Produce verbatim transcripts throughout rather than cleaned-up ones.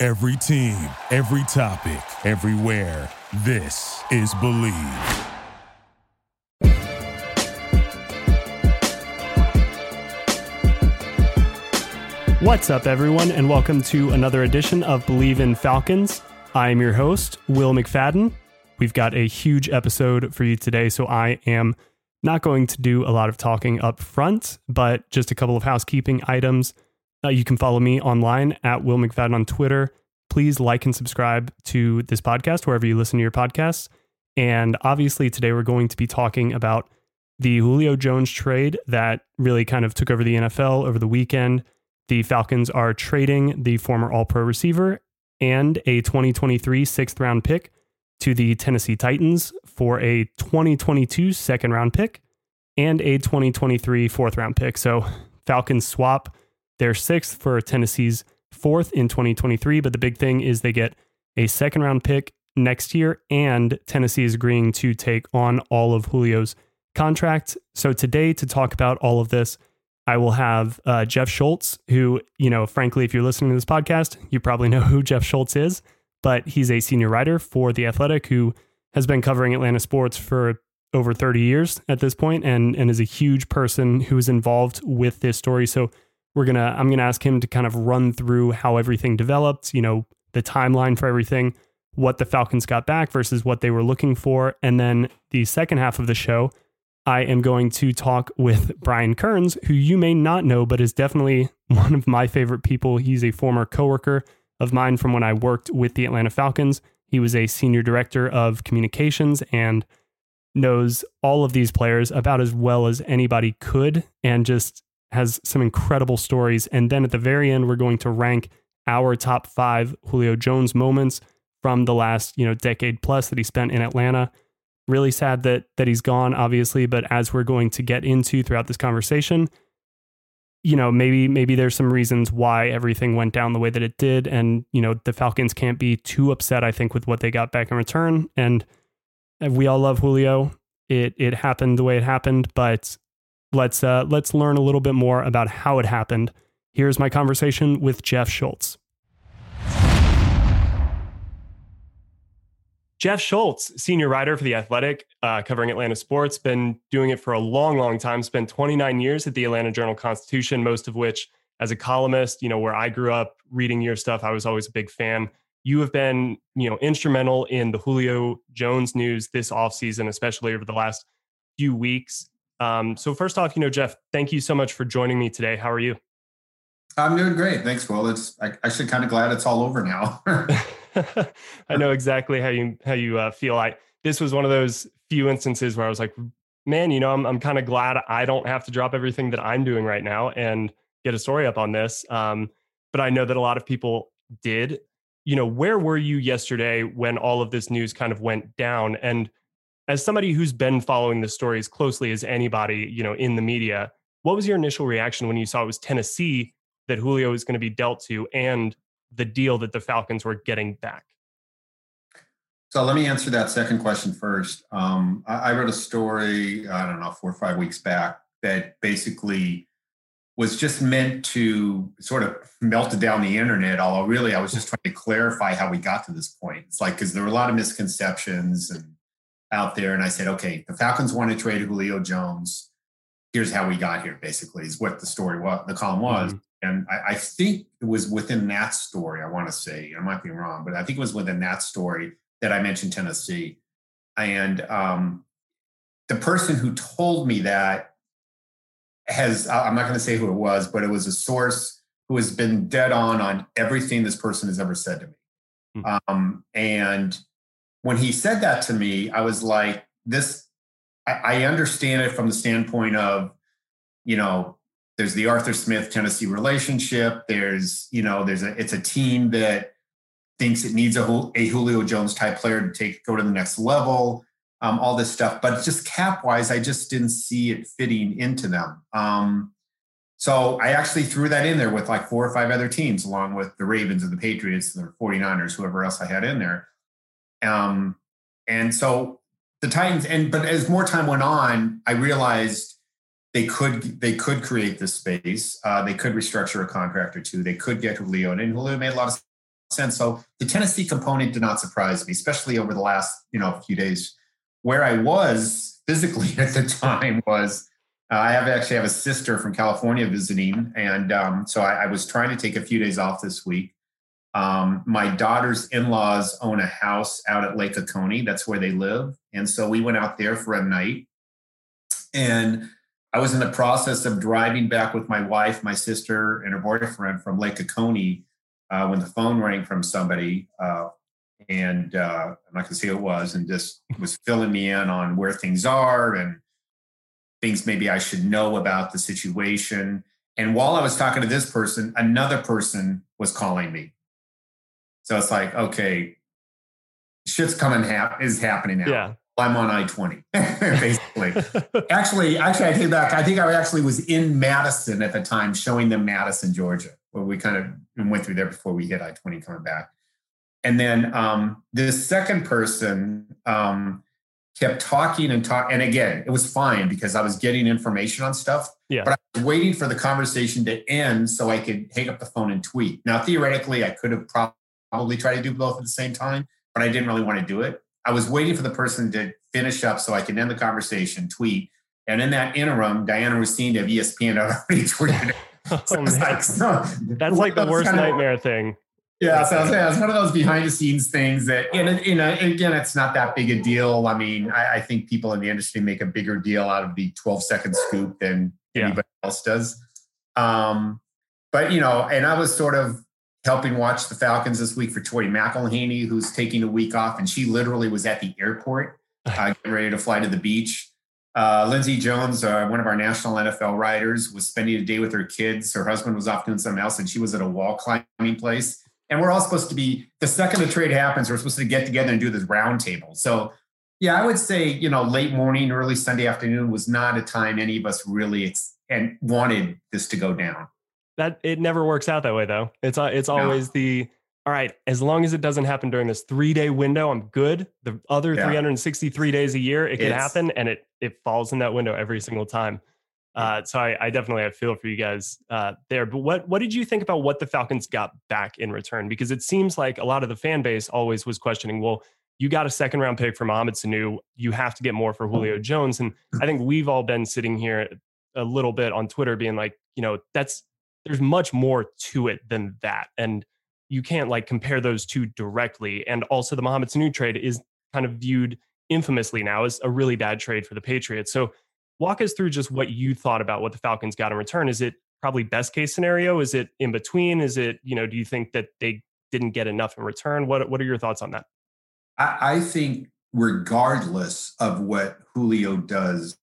Every team, every topic, everywhere. This is Believe. What's up, everyone, and welcome to another edition of Believe in Falcons. I am your host, Will McFadden. We've got a huge episode for you today, so I am not going to do a lot of talking up front, but just a couple of housekeeping items. Uh, you can follow me online at Will McFadden on Twitter. Please like and subscribe to this podcast wherever you listen to your podcasts. And obviously today we're going to be talking about the Julio Jones trade that really kind of took over the N F L over the weekend. The Falcons are trading the former All-Pro receiver and a twenty twenty-three sixth round pick to the Tennessee Titans for a twenty twenty-two second round pick and a twenty twenty-three fourth round pick. So Falcons swap their sixth for Tennessee's fourth in twenty twenty-three, but the big thing is they get a second round pick next year, and Tennessee is agreeing to take on all of Julio's contract. So today, to talk about all of this, I will have uh, Jeff Schultz, who, you know, frankly, if you're listening to this podcast, you probably know who Jeff Schultz is, but he's a senior writer for The Athletic who has been covering Atlanta sports for over thirty years at this point, and, and is a huge person who is involved with this story. So We're gonna. I'm gonna ask him to kind of run through how everything developed, you know, the timeline for everything, what the Falcons got back versus what they were looking for, and then the second half of the show, I am going to talk with Brian Kearns, who you may not know, but is definitely one of my favorite people. He's a former coworker of mine from when I worked with the Atlanta Falcons. He was a senior director of communications and knows all of these players about as well as anybody could, and just has some incredible stories. And then at the very end, we're going to rank our top five Julio Jones moments from the last, you know, decade plus that he spent in Atlanta. Really sad that that he's gone, obviously, but as we're going to get into throughout this conversation, you know, maybe maybe there's some reasons why everything went down the way that it did. And, you know, the Falcons can't be too upset, I think, with what they got back in return. And we all love Julio. It it happened the way it happened, but Let's uh, let's learn a little bit more about how it happened. Here's my conversation with Jeff Schultz. Jeff Schultz, senior writer for The Athletic, uh, covering Atlanta sports, been doing it for a long, long time, spent twenty-nine years at the Atlanta Journal-Constitution, most of which as a columnist, you know, where I grew up reading your stuff. I was always a big fan. You have been, you know, instrumental in the Julio Jones news this offseason, especially over the last few weeks. Um, so first off, you know, Jeff, thank you so much for joining me today. How are you? I'm doing great. Thanks, Will. It's I, actually kind of glad it's all over now. I know exactly how you, how you uh, feel. I, this was one of those few instances where I was like, man, you know, I'm, I'm kind of glad I don't have to drop everything that I'm doing right now and get a story up on this. Um, but I know that a lot of people did. You know, where were you yesterday when all of this news kind of went down? And as somebody who's been following the story as closely as anybody, you know, in the media, what was your initial reaction when you saw it was Tennessee that Julio was going to be dealt to and the deal that the Falcons were getting back? So let me answer that second question first. Um, I, I wrote a story, I don't know, four or five weeks back that basically was just meant to sort of melt down the internet. Although really, I was just trying to clarify how we got to this point. It's like, because there were a lot of misconceptions and out there. And I said, okay, the Falcons want to trade Julio Jones. Here's how we got here, basically, is what the story was, the column was. Mm-hmm. And I, I think it was within that story, I want to say, I might be wrong, but I think it was within that story that I mentioned Tennessee. And um, the person who told me that has, I'm not going to say who it was, but it was a source who has been dead on on everything this person has ever said to me. Mm-hmm. Um, and when he said that to me, I was like, this, I, I understand it from the standpoint of, you know, there's the Arthur Smith, Tennessee relationship. There's, you know, there's a, it's a team that thinks it needs a, a Julio Jones type player to take go to the next level, um, all this stuff. But just cap wise, I just didn't see it fitting into them. Um, so I actually threw that in there with like four or five other teams, along with the Ravens and the Patriots and the 49ers, whoever else I had in there. Um, and so the Titans, and but as more time went on, I realized they could they could create this space. Uh, they could restructure a contract or two. They could get Julio, and Julio made a lot of sense. So the Tennessee component did not surprise me, especially over the last you know few days. Where I was physically at the time was uh, I have actually have a sister from California visiting, and um, so I, I was trying to take a few days off this week. Um, my daughter's in-laws own a house out at Lake Oconee. That's where they live. And so we went out there for a night, and I was in the process of driving back with my wife, my sister, and her boyfriend from Lake Oconee uh, when the phone rang from somebody. Uh, and uh, I'm not going to say who it was, and just was filling me in on where things are and things maybe I should know about the situation. And while I was talking to this person, another person was calling me. So it's like, okay, shit's coming hap- is happening now. Yeah. I'm on I twenty, basically. actually, actually, I take back. I think I actually was in Madison at the time, showing them Madison, Georgia, where we kind of went through there before we hit I twenty coming back. And then um, this second person um, kept talking and talking. And again, it was fine because I was getting information on stuff. Yeah. But I was waiting for the conversation to end so I could hang up the phone and tweet. Now, theoretically, I could have probably probably try to do both at the same time, but I didn't really want to do it. I was waiting for the person to finish up so I could end the conversation, tweet. And in that interim, Diana Rossini of E S P N had already tweeted it. So oh, like, so, that's like the worst nightmare of, thing. Yeah, so yeah, it's one of those behind the scenes things that, and you know, again, it's not that big a deal. I mean, I, I think people in the industry make a bigger deal out of the twelve second scoop than yeah. anybody else does. Um, but, you know, and I was sort of helping watch the Falcons this week for Tori McElhaney, who's taking a week off. And she literally was at the airport, uh, getting ready to fly to the beach. Uh, Lindsey Jones, uh, one of our national N F L writers, was spending a day with her kids. Her husband was off doing something else, and she was at a wall climbing place. And we're all supposed to be, the second the trade happens, we're supposed to get together and do this round table. So yeah, I would say, you know, late morning, early Sunday afternoon was not a time any of us really ex- and wanted this to go down. That it never works out that way, though. It's it's always no. the, all right, as long as it doesn't happen during this three day window, I'm good. The other yeah. three hundred sixty-three days a year, it it's, can happen. And it, it falls in that window every single time. Uh, so I, I definitely have feel for you guys uh, there. But what, what did you think about what the Falcons got back in return? Because it seems like a lot of the fan base always was questioning, well, you got a second round pick for Mohamed Sanu. You have to get more for Julio Jones. And I think we've all been sitting here a little bit on Twitter being like, you know, that's, there's much more to it than that. And you can't like compare those two directly. And also the Mohamed Sanu trade is kind of viewed infamously now as a really bad trade for the Patriots. So walk us through just what you thought about what the Falcons got in return. Is it probably best case scenario? Is it in between? Is it, you know, do you think that they didn't get enough in return? What, what are your thoughts on that? I, I think regardless of what Julio does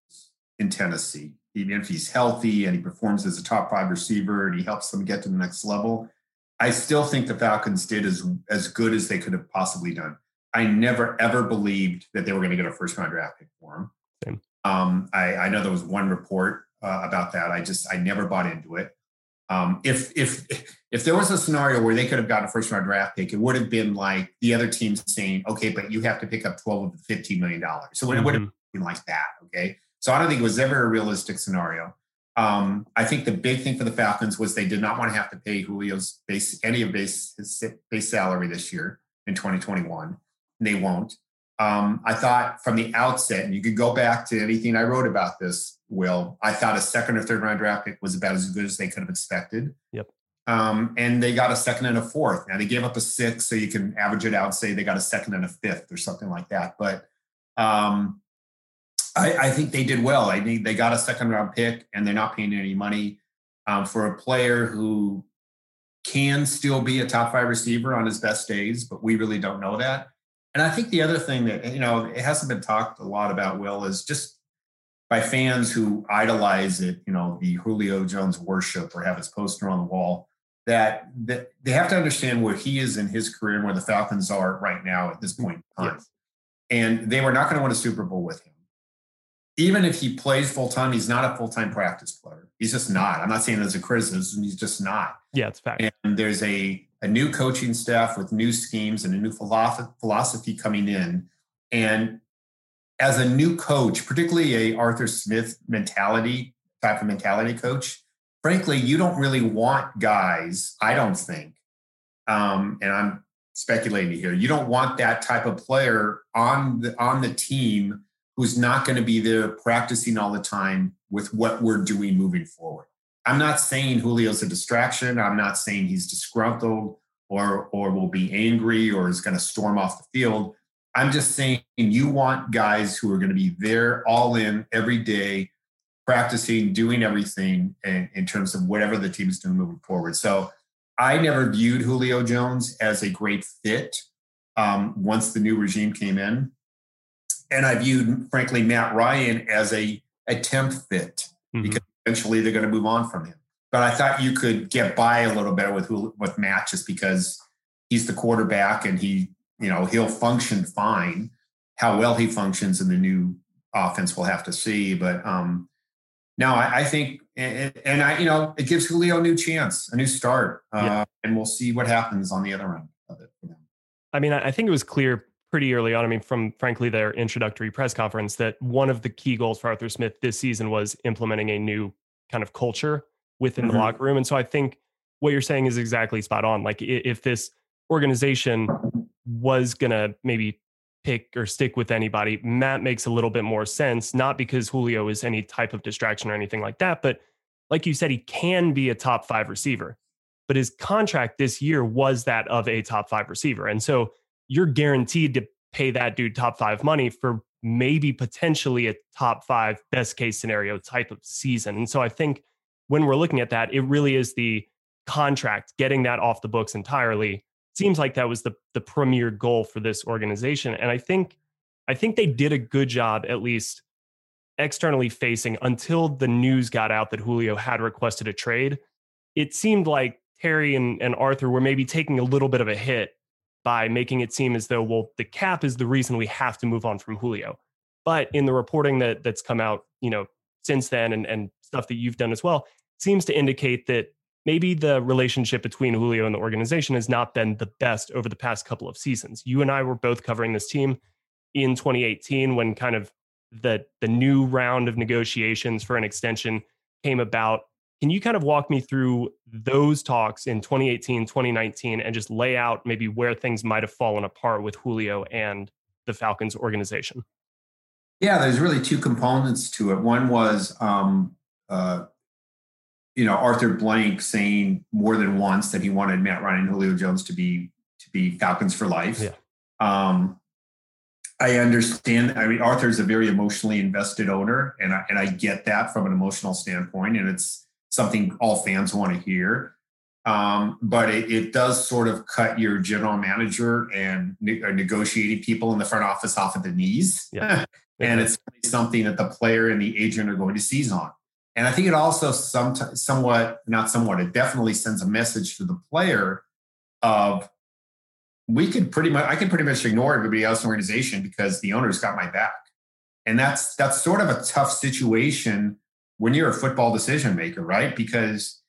in Tennessee, even if he's healthy and he performs as a top five receiver and he helps them get to the next level, I still think the Falcons did as, as good as they could have possibly done. I never, ever believed that they were going to get a first round draft pick for him. Um, I, I know there was one report uh, about that. I just, I never bought into it. Um, if, if, if there was a scenario where they could have gotten a first round draft pick, it would have been like the other team saying, okay, but you have to pick up twelve of the fifteen million dollars. So it would have been like that. Okay. So I don't think it was ever a realistic scenario. Um, I think the big thing for the Falcons was they did not want to have to pay Julio's base, any of base, his base salary this year in twenty twenty-one. They won't. Um, I thought from the outset, and you could go back to anything I wrote about this, Will, I thought a second or third round draft pick was about as good as they could have expected. Yep. Um, and they got a second and a fourth. Now they gave up a six, so you can average it out and say they got a second and a fifth or something like that. But um, I, I think they did well. I think they got a second round pick and they're not paying any money um, for a player who can still be a top five receiver on his best days, but we really don't know that. And I think the other thing that, you know, it hasn't been talked a lot about, Will, is just by fans who idolize it, you know, the Julio Jones worship or have his poster on the wall. that, that they have to understand where he is in his career and where the Falcons are right now at this point in time. Yes. And they were not going to win a Super Bowl with him. Even if he plays full-time, he's not a full-time practice player. He's just not. I'm not saying that as a criticism. He's just not. Yeah, it's a fact. And there's a, a new coaching staff with new schemes and a new philosophy coming in. And as a new coach, particularly a Arthur Smith mentality, type of mentality coach, frankly, you don't really want guys, I don't think, um, and I'm speculating here, you don't want that type of player on the, on the team who's not going to be there practicing all the time with what we're doing moving forward. I'm not saying Julio's a distraction. I'm not saying he's disgruntled or, or will be angry or is going to storm off the field. I'm just saying you want guys who are going to be there all in every day, practicing, doing everything in, in terms of whatever the team is doing moving forward. So I never viewed Julio Jones as a great fit um, once the new regime came in. And I viewed, frankly, Matt Ryan as a, a temp fit mm-hmm. because eventually they're going to move on from him. But I thought you could get by a little better with with Matt just because he's the quarterback and he, you know, he'll function fine. How well he functions in the new offense, we'll have to see. But um, no, I, I think, and, and I, you know, it gives Julio a new chance, a new start, uh, yeah. and we'll see what happens on the other end of it. You know? I mean, I think it was clear pretty early on, I mean, from frankly their introductory press conference, that one of the key goals for Arthur Smith this season was implementing a new kind of culture within mm-hmm. the locker room. And so I think what you're saying is exactly spot on. Like if this organization was going to maybe pick or stick with anybody, Matt makes a little bit more sense, not because Julio is any type of distraction or anything like that, but like you said, he can be a top five receiver, but his contract this year was that of a top five receiver. And so you're guaranteed to pay that dude top five money for maybe potentially a top five best case scenario type of season. And so I think when we're looking at that, it really is the contract, getting that off the books entirely. Seems like that was the, the premier goal for this organization. And I think, I think they did a good job, at least externally facing, until the news got out that Julio had requested a trade. It seemed like Terry and, and Arthur were maybe taking a little bit of a hit by making it seem as though, well, the cap is the reason we have to move on from Julio. But in the reporting that that's come out, you know, since then and, and stuff that you've done as well, seems to indicate that maybe the relationship between Julio and the organization has not been the best over the past couple of seasons. You and I were both covering this team in twenty eighteen when kind of the, the new round of negotiations for an extension came about. Can you kind of walk me through those talks in twenty eighteen, twenty nineteen, and just lay out maybe where things might have fallen apart with Julio and the Falcons organization? Yeah, there's really two components to it. One was, um, uh, you know, Arthur Blank saying more than once that he wanted Matt Ryan and Julio Jones to be to be Falcons for life. Yeah. Um, I understand. I mean, Arthur's a very emotionally invested owner, and I, and I get that from an emotional standpoint, and it's something all fans want to hear. Um, but it, it does sort of cut your general manager and ne- negotiating people in the front office off at the knees. Yeah. And it's something that the player and the agent are going to seize on. And I think it also some, somewhat, not somewhat, it definitely sends a message to the player of, we could pretty much, I can pretty much ignore everybody else in the organization because the owner's got my back. And that's, that's sort of a tough situation when you're a football decision maker, right? Because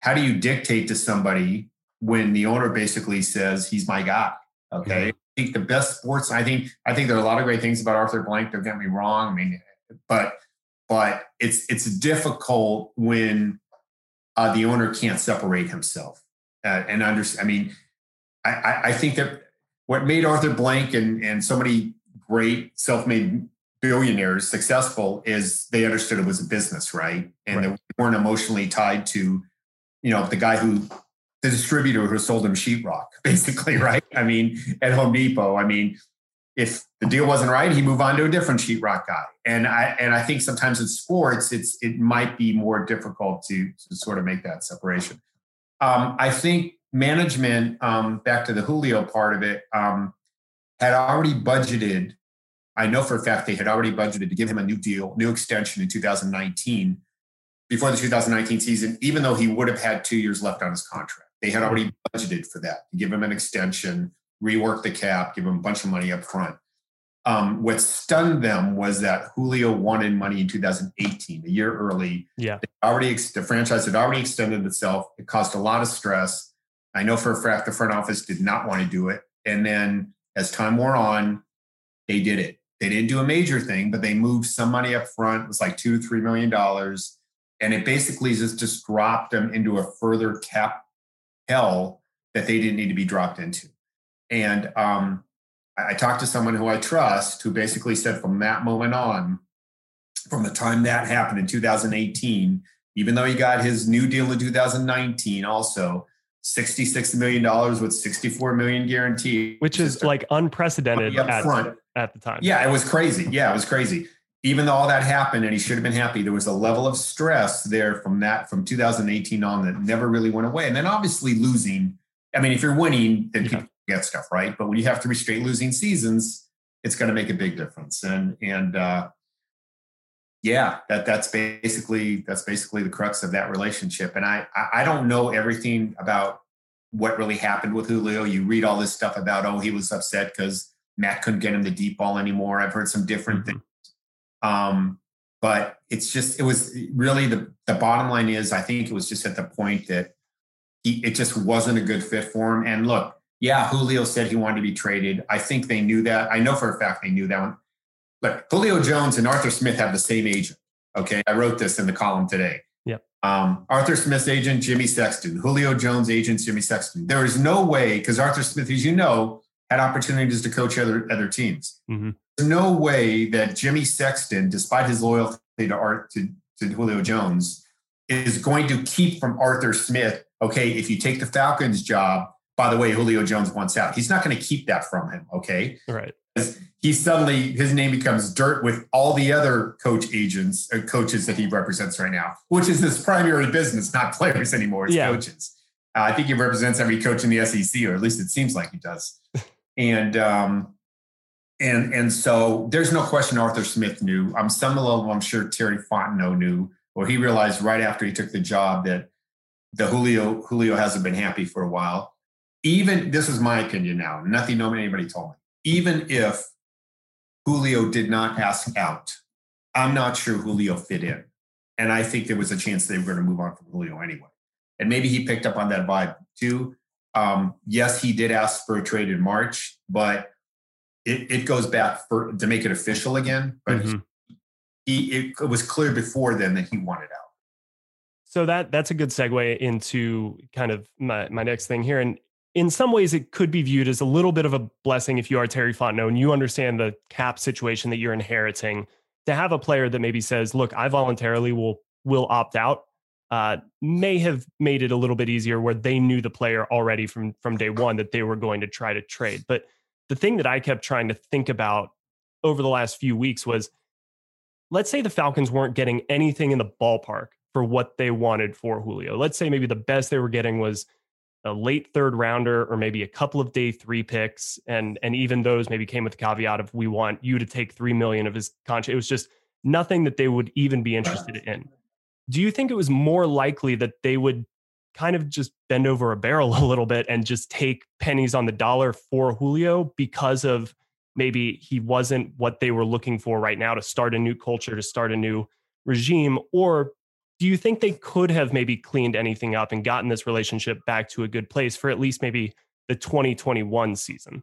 how do you dictate to somebody when the owner basically says he's my guy? Okay. Mm-hmm. I think the best sports, I think, I think there are a lot of great things about Arthur Blank. Don't get me wrong. I mean, but, but it's, it's difficult when uh, the owner can't separate himself uh, and understand. I mean, I, I, I think that what made Arthur Blank and, and so many great self-made billionaires successful is they understood it was a business, right? And right. They weren't emotionally tied to, you know, the guy who, the distributor who sold them sheetrock, basically, right? I mean, at Home Depot, I mean, if the deal wasn't right, he moved on to a different sheetrock guy. And I and I think sometimes in sports, it's it might be more difficult to, to sort of make that separation. Um, I think management, um, back to the Julio part of it, um, had already budgeted. I know for a fact they had already budgeted to give him a new deal, new extension in two thousand nineteen, before the two thousand nineteen season, even though he would have had two years left on his contract. They had already budgeted for that. Give him an extension, rework the cap, give him a bunch of money up front. Um, what stunned them was that Julio wanted money in two thousand eighteen, a year early. Yeah, they already the franchise had already extended itself. It caused a lot of stress. I know for a fact the front office did not want to do it. And then as time wore on, they did it. They didn't do a major thing, but they moved some money up front. It was like two to three million dollars, and it basically just just dropped them into a further cap hell that they didn't need to be dropped into. And um, I talked to someone who I trust who basically said from that moment on, from the time that happened in two thousand eighteen, even though he got his new deal in two thousand nineteen also, sixty-six million dollars with sixty-four million dollars guaranteed. Which is like unprecedented at, at the time. Yeah, it was crazy. Yeah, it was crazy. Even though all that happened and he should have been happy, there was a level of stress there from that, from two thousand eighteen on that never really went away. And then obviously losing, I mean, if you're winning, then yeah. people get stuff, right? But when you have three straight losing seasons, it's going to make a big difference. And, and, uh, yeah, that that's basically, that's basically the crux of that relationship. And I, I don't know everything about what really happened with Julio. You read all this stuff about, oh, he was upset because Matt couldn't get him the deep ball anymore. I've heard some different mm-hmm. things. Um, but it's just, it was really the, the bottom line is, I think it was just at the point that he, it just wasn't a good fit for him. And look, yeah, Julio said he wanted to be traded. I think they knew that. I know for a fact they knew that one. Look, Julio Jones and Arthur Smith have the same agent. Okay, I wrote this in the column today. Yep. Um, Arthur Smith's agent, Jimmy Sexton. Julio Jones' agent, Jimmy Sexton. There is no way, because Arthur Smith, as you know, had opportunities to coach other other teams. Mm-hmm. There's no way that Jimmy Sexton, despite his loyalty to Art to, to Julio Jones, is going to keep from Arthur Smith. Okay, if you take the Falcons job. By the way, Julio Jones wants out. He's not going to keep that from him, okay? Right. He suddenly, his name becomes dirt with all the other coach agents, or coaches that he represents right now, which is his primary business, not players anymore, it's yeah. coaches. Uh, I think he represents every coach in the S E C, or at least it seems like he does. and um, and and so there's no question Arthur Smith knew. Um, some level, I'm sure Terry Fontenot knew, or he realized right after he took the job that the Julio Julio hasn't been happy for a while. Even, this is my opinion now, nothing anybody told me, even if Julio did not ask out, I'm not sure Julio fit in. And I think there was a chance they were going to move on from Julio anyway. And maybe he picked up on that vibe too. Um, yes, he did ask for a trade in March, but it, it goes back for, to make it official again. But mm-hmm. he, it, it was clear before then that he wanted out. So that that's a good segue into kind of my, my next thing here. And in some ways, it could be viewed as a little bit of a blessing if you are Terry Fontenot and you understand the cap situation that you're inheriting, to have a player that maybe says, look, I voluntarily will will opt out, uh, may have made it a little bit easier where they knew the player already from, from day one that they were going to try to trade. But the thing that I kept trying to think about over the last few weeks was, let's say the Falcons weren't getting anything in the ballpark for what they wanted for Julio. Let's say maybe the best they were getting was a late third rounder, or maybe a couple of day three picks. And, and even those maybe came with the caveat of, we want you to take three million dollars of his contract. It was just nothing that they would even be interested in. Do you think it was more likely that they would kind of just bend over a barrel a little bit and just take pennies on the dollar for Julio because of maybe he wasn't what they were looking for right now to start a new culture, to start a new regime? Or do you think they could have maybe cleaned anything up and gotten this relationship back to a good place for at least maybe the twenty twenty-one season?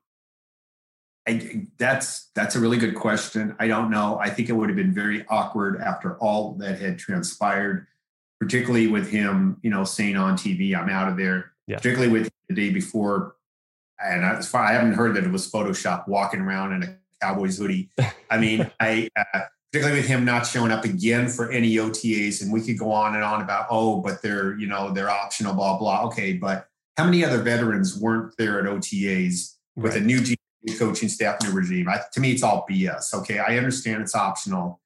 I, that's that's a really good question. I don't know. I think it would have been very awkward after all that had transpired, particularly with him, you know, saying on T V, "I'm out of there." Yeah. Particularly with the day before, and I, I haven't heard that it was Photoshop, walking around in a Cowboys hoodie. I mean, I. Uh, particularly with him not showing up again for any O T As. And we could go on and on about, oh, but they're, you know, they're optional, blah, blah. Okay, but how many other veterans weren't there at O T As with right. a new G- coaching staff, new regime? I, to me, it's all B S. Okay, I understand it's optional.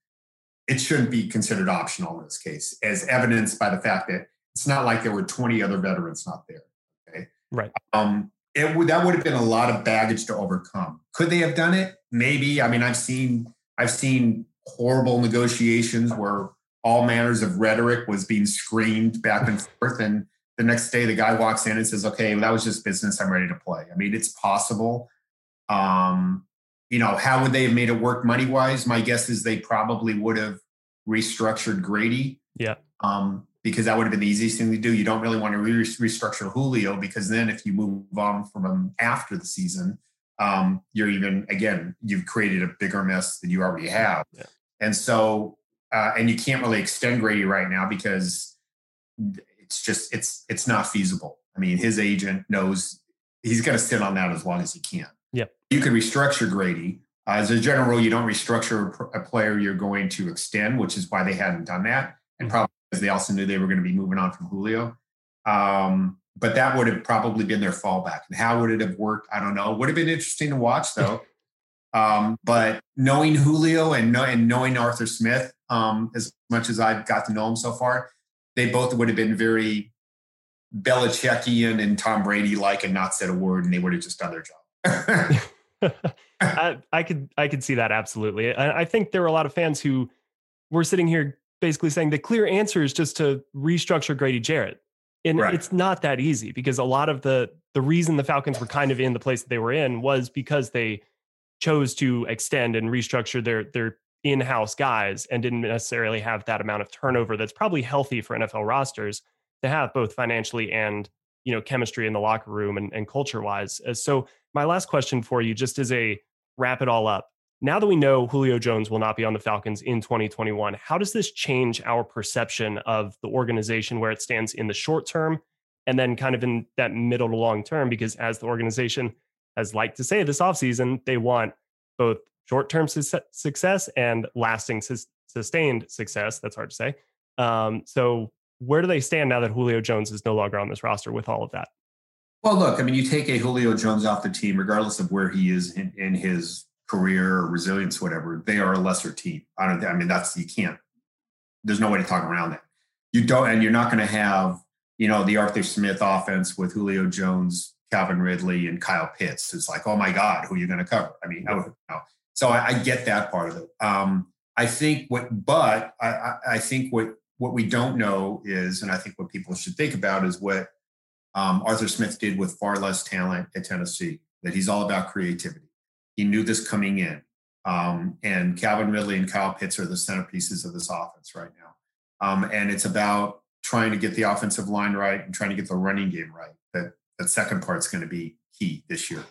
It shouldn't be considered optional in this case, as evidenced by the fact that it's not like there were twenty other veterans not there. Okay, right. Um, it would, that would have been a lot of baggage to overcome. Could they have done it? Maybe. I mean, I've seen, I've seen horrible negotiations where all manners of rhetoric was being screamed back and forth. And The next day, the guy walks in and says, okay, well, that was just business. I'm ready to play. I mean, it's possible. Um, you know, how would they have made it work money-wise? My guess is they probably would have restructured Grady. Yeah. Um, because that would have been the easiest thing to do. You don't really want to re- restructure Julio, because then if you move on from him after the season, um, you're even, again, you've created a bigger mess than you already have. Yeah. And so, uh, and you can't really extend Grady right now because it's just, it's, it's not feasible. I mean, his agent knows he's going to sit on that as long as he can. Yep. You could restructure Grady. Uh, as a general rule, you don't restructure a player you're going to extend, which is why they hadn't done that. And probably because they also knew they were going to be moving on from Julio. Um, but that would have probably been their fallback. And how would it have worked? I don't know. Would have been interesting to watch, though. Um, but knowing Julio and, know, and knowing Arthur Smith, um, as much as I've got to know him so far, they both would have been very Belichickian and Tom Brady-like and not said a word, and they would have just done their job. I, I could I could see that, absolutely. I, I think there were a lot of fans who were sitting here basically saying the clear answer is just to restructure Grady Jarrett. And right. It's not that easy, because a lot of the the reason the Falcons were kind of in the place that they were in was because they chose to extend and restructure their their in-house guys and didn't necessarily have that amount of turnover that's probably healthy for N F L rosters to have, both financially and, you know, chemistry in the locker room and, and culture-wise. So my last question for you, just as a wrap it all up, now that we know Julio Jones will not be on the Falcons in twenty twenty-one, how does this change our perception of the organization, where it stands in the short term and then kind of in that middle to long term? Because as the organization has liked to say this offseason, they want both short-term su- success and lasting su- sustained success. That's hard to say. Um, so where do they stand now that Julio Jones is no longer on this roster with all of that? Well, look, I mean, you take a Julio Jones off the team, regardless of where he is in, in his career or resilience, whatever, they are a lesser team. I don't, I mean, that's, you can't, there's no way to talk around that. You don't, and you're not going to have, you know, the Arthur Smith offense with Julio Jones, Calvin Ridley, and Kyle Pitts. It's like, oh my God, who are you going to cover? I mean, I would, no. So I, I get that part of it. Um, I think what, but I, I, I think what, what we don't know is, and I think what people should think about is what um, Arthur Smith did with far less talent at Tennessee, that he's all about creativity. He knew this coming in. Um, and Calvin Ridley and Kyle Pitts are the centerpieces of this offense right now. Um, and it's about trying to get the offensive line right and trying to get the running game right. That that second part's going to be key this year.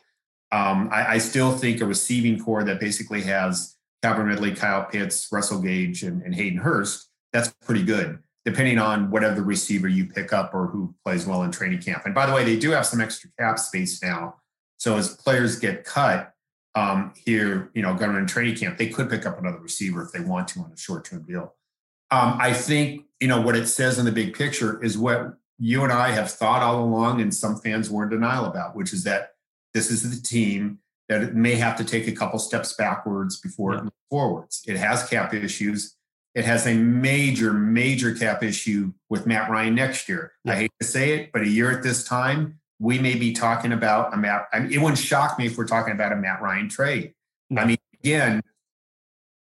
Um, I, I still think a receiving core that basically has Calvin Ridley, Kyle Pitts, Russell Gage, and, and Hayden Hurst, that's pretty good, depending on whatever receiver you pick up or who plays well in training camp. And by the way, they do have some extra cap space now. So as players get cut, Um, here, you know, going to training camp, they could pick up another receiver if they want to on a short-term deal. Um, I think, you know, what it says in the big picture is what you and I have thought all along, and some fans were in denial about, which is that this is the team that it may have to take a couple steps backwards before yeah. it moves forwards. It has cap issues. It has a major, major cap issue with Matt Ryan next year. Yeah. I hate to say it, but a year at this time, we may be talking about a Matt. I mean, it wouldn't shock me if we're talking about a Matt Ryan trade. No. I mean, again,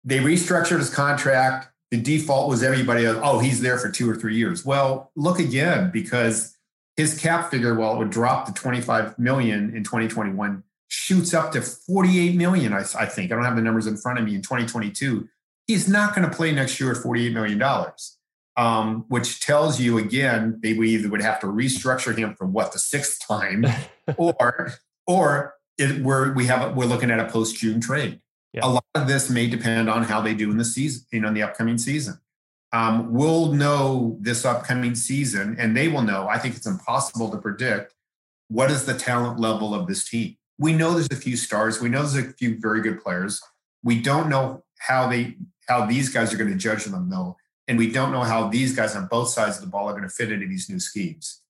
they restructured his contract. The default was everybody, oh, he's there for two or three years. Well, look again, because his cap figure, while it would drop to twenty-five million in twenty twenty-one, shoots up to forty-eight million. I, I think I don't have the numbers in front of me. In twenty twenty-two, he's not going to play next year at forty-eight million dollars. Um, which tells you, again, they we either would have to restructure him for what, the sixth time, or or it, we're we have we're looking at a post-June trade. Yeah. A lot of this may depend on how they do in the season, you know, in the upcoming season. Um, we'll know this upcoming season, and they will know. I think it's impossible to predict what is the talent level of this team. We know there's a few stars. We know there's a few very good players. We don't know how they how these guys are going to judge them, though. And we don't know how these guys on both sides of the ball are going to fit into these new schemes.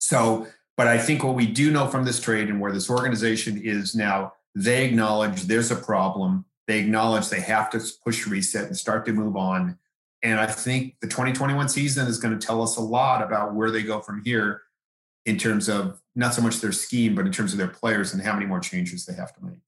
So, but I think what we do know from this trade and where this organization is now, they acknowledge there's a problem. They acknowledge they have to push reset and start to move on. And I think the twenty twenty-one season is going to tell us a lot about where they go from here in terms of not so much their scheme, but in terms of their players and how many more changes they have to make.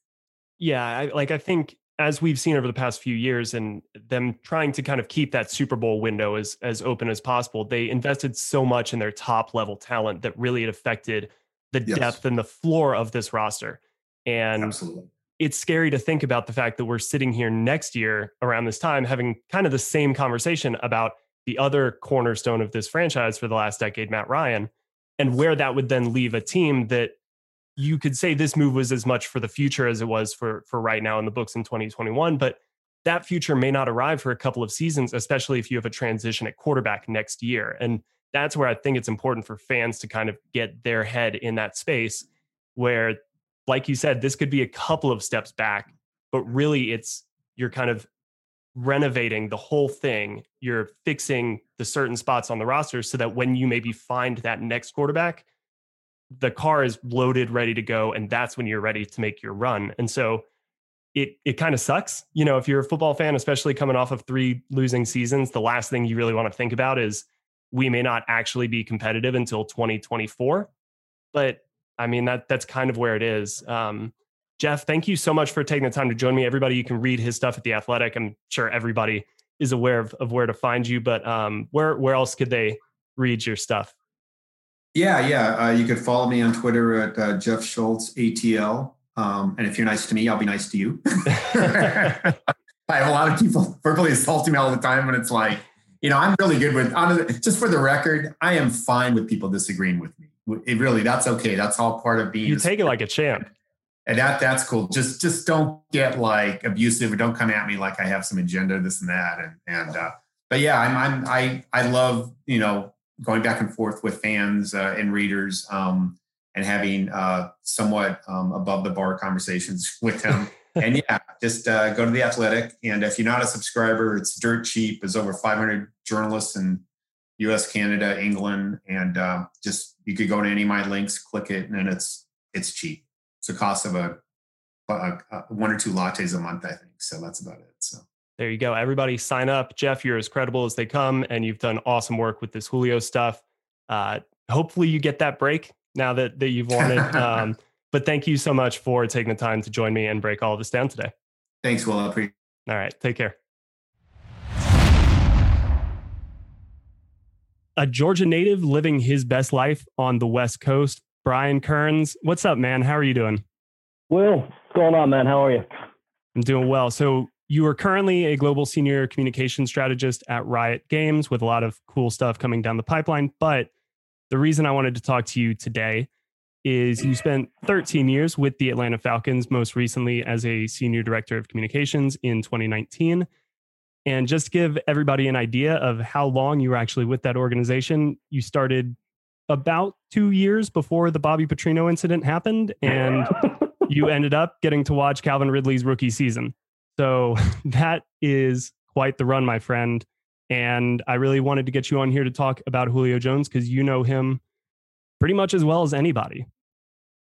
Yeah, I, like I think as we've seen over the past few years and them trying to kind of keep that Super Bowl window as, as open as possible, they invested so much in their top level talent that really it affected the yes. depth and the floor of this roster. And Absolutely. It's scary to think about the fact that we're sitting here next year around this time, having kind of the same conversation about the other cornerstone of this franchise for the last decade, Matt Ryan, and where that would then leave a team that you could say this move was as much for the future as it was for, for right now in the books in twenty twenty-one, but that future may not arrive for a couple of seasons, especially if you have a transition at quarterback next year. And that's where I think it's important for fans to kind of get their head in that space where, like you said, this could be a couple of steps back, but really it's, you're kind of renovating the whole thing. You're fixing the certain spots on the roster so that when you maybe find that next quarterback, the car is loaded, ready to go. And that's when you're ready to make your run. And so it, it kind of sucks. You know, if you're a football fan, especially coming off of three losing seasons, the last thing you really want to think about is we may not actually be competitive until twenty twenty-four. But I mean, that that's kind of where it is. Um, Jeff, thank you so much for taking the time to join me. Everybody, you can read his stuff at The Athletic. I'm sure everybody is aware of, of where to find you, but um, where, where else could they read your stuff? Yeah, yeah. Uh, you could follow me on Twitter at uh, Jeff Schultz A T L. Um, and if you're nice to me, I'll be nice to you. I have a lot of people verbally assaulting me all the time, and it's like, you know, I'm really good with, just for the record, I am fine with people disagreeing with me. It really, that's okay. That's all part of being. You take it like a champ. And that that's cool. Just just don't get like abusive or don't come at me like I have some agenda, this and that. And and uh, but yeah, I'm I'm I I love, you know, going back and forth with fans uh, and readers um, and having uh, somewhat um, above the bar conversations with them. And yeah, just uh, go to The Athletic. And if you're not a subscriber, it's dirt cheap. There's over five hundred journalists in U S, Canada, England. And uh, just, you could go to any of my links, click it, and then it's, it's cheap. It's the cost of a, a, a one or two lattes a month, I think. So that's about it. So. There you go. Everybody sign up. Jeff, you're as credible as they come, and you've done awesome work with this Julio stuff. Uh, hopefully you get that break now that, that you've wanted. Um, but thank you so much for taking the time to join me and break all of this down today. Thanks, Will. I appreciate it. All right. Take care. A Georgia native living his best life on the West Coast, Brian Kearns. What's up, man? How are you doing? Will, what's going on, man? How are you? I'm doing well. So, you are currently a global senior communication strategist at Riot Games with a lot of cool stuff coming down the pipeline. But the reason I wanted to talk to you today is you spent thirteen years with the Atlanta Falcons, most recently as a senior director of communications in twenty nineteen. And just to give everybody an idea of how long you were actually with that organization, you started about two years before the Bobby Petrino incident happened, and you ended up getting to watch Calvin Ridley's rookie season. So that is quite the run, my friend. And I really wanted to get you on here to talk about Julio Jones because you know him pretty much as well as anybody.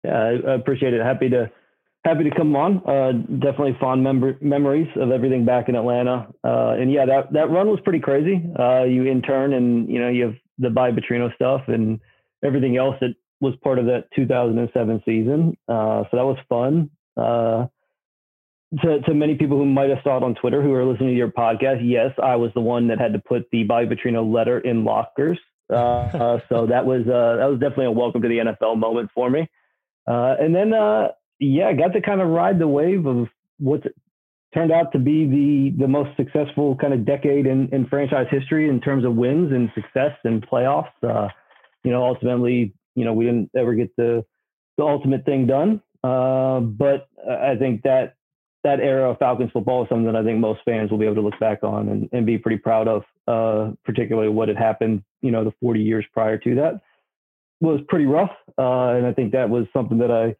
Yeah, I appreciate it. Happy to happy to come on. Uh, definitely fond mem- memories of everything back in Atlanta. Uh, and yeah, that, that run was pretty crazy. Uh, you intern and, you know, you have the Bobby Petrino stuff and everything else that was part of that two thousand seven season. Uh, so that was fun. Uh, To, to many people who might have saw it on Twitter who are listening to your podcast, yes, I was the one that had to put the Bobby Petrino letter in lockers. Uh, uh, so that was uh, that was definitely a welcome to the N F L moment for me. Uh, and then, uh, yeah, I got to kind of ride the wave of what turned out to be the the most successful kind of decade in, in franchise history in terms of wins and success and playoffs. Uh, you know, ultimately, you know, we didn't ever get the, the ultimate thing done. Uh, but I think that that era of Falcons football is something that I think most fans will be able to look back on and, and be pretty proud of, uh, particularly what had happened, you know, the forty years prior to that was pretty rough. Uh, and I think that was something that I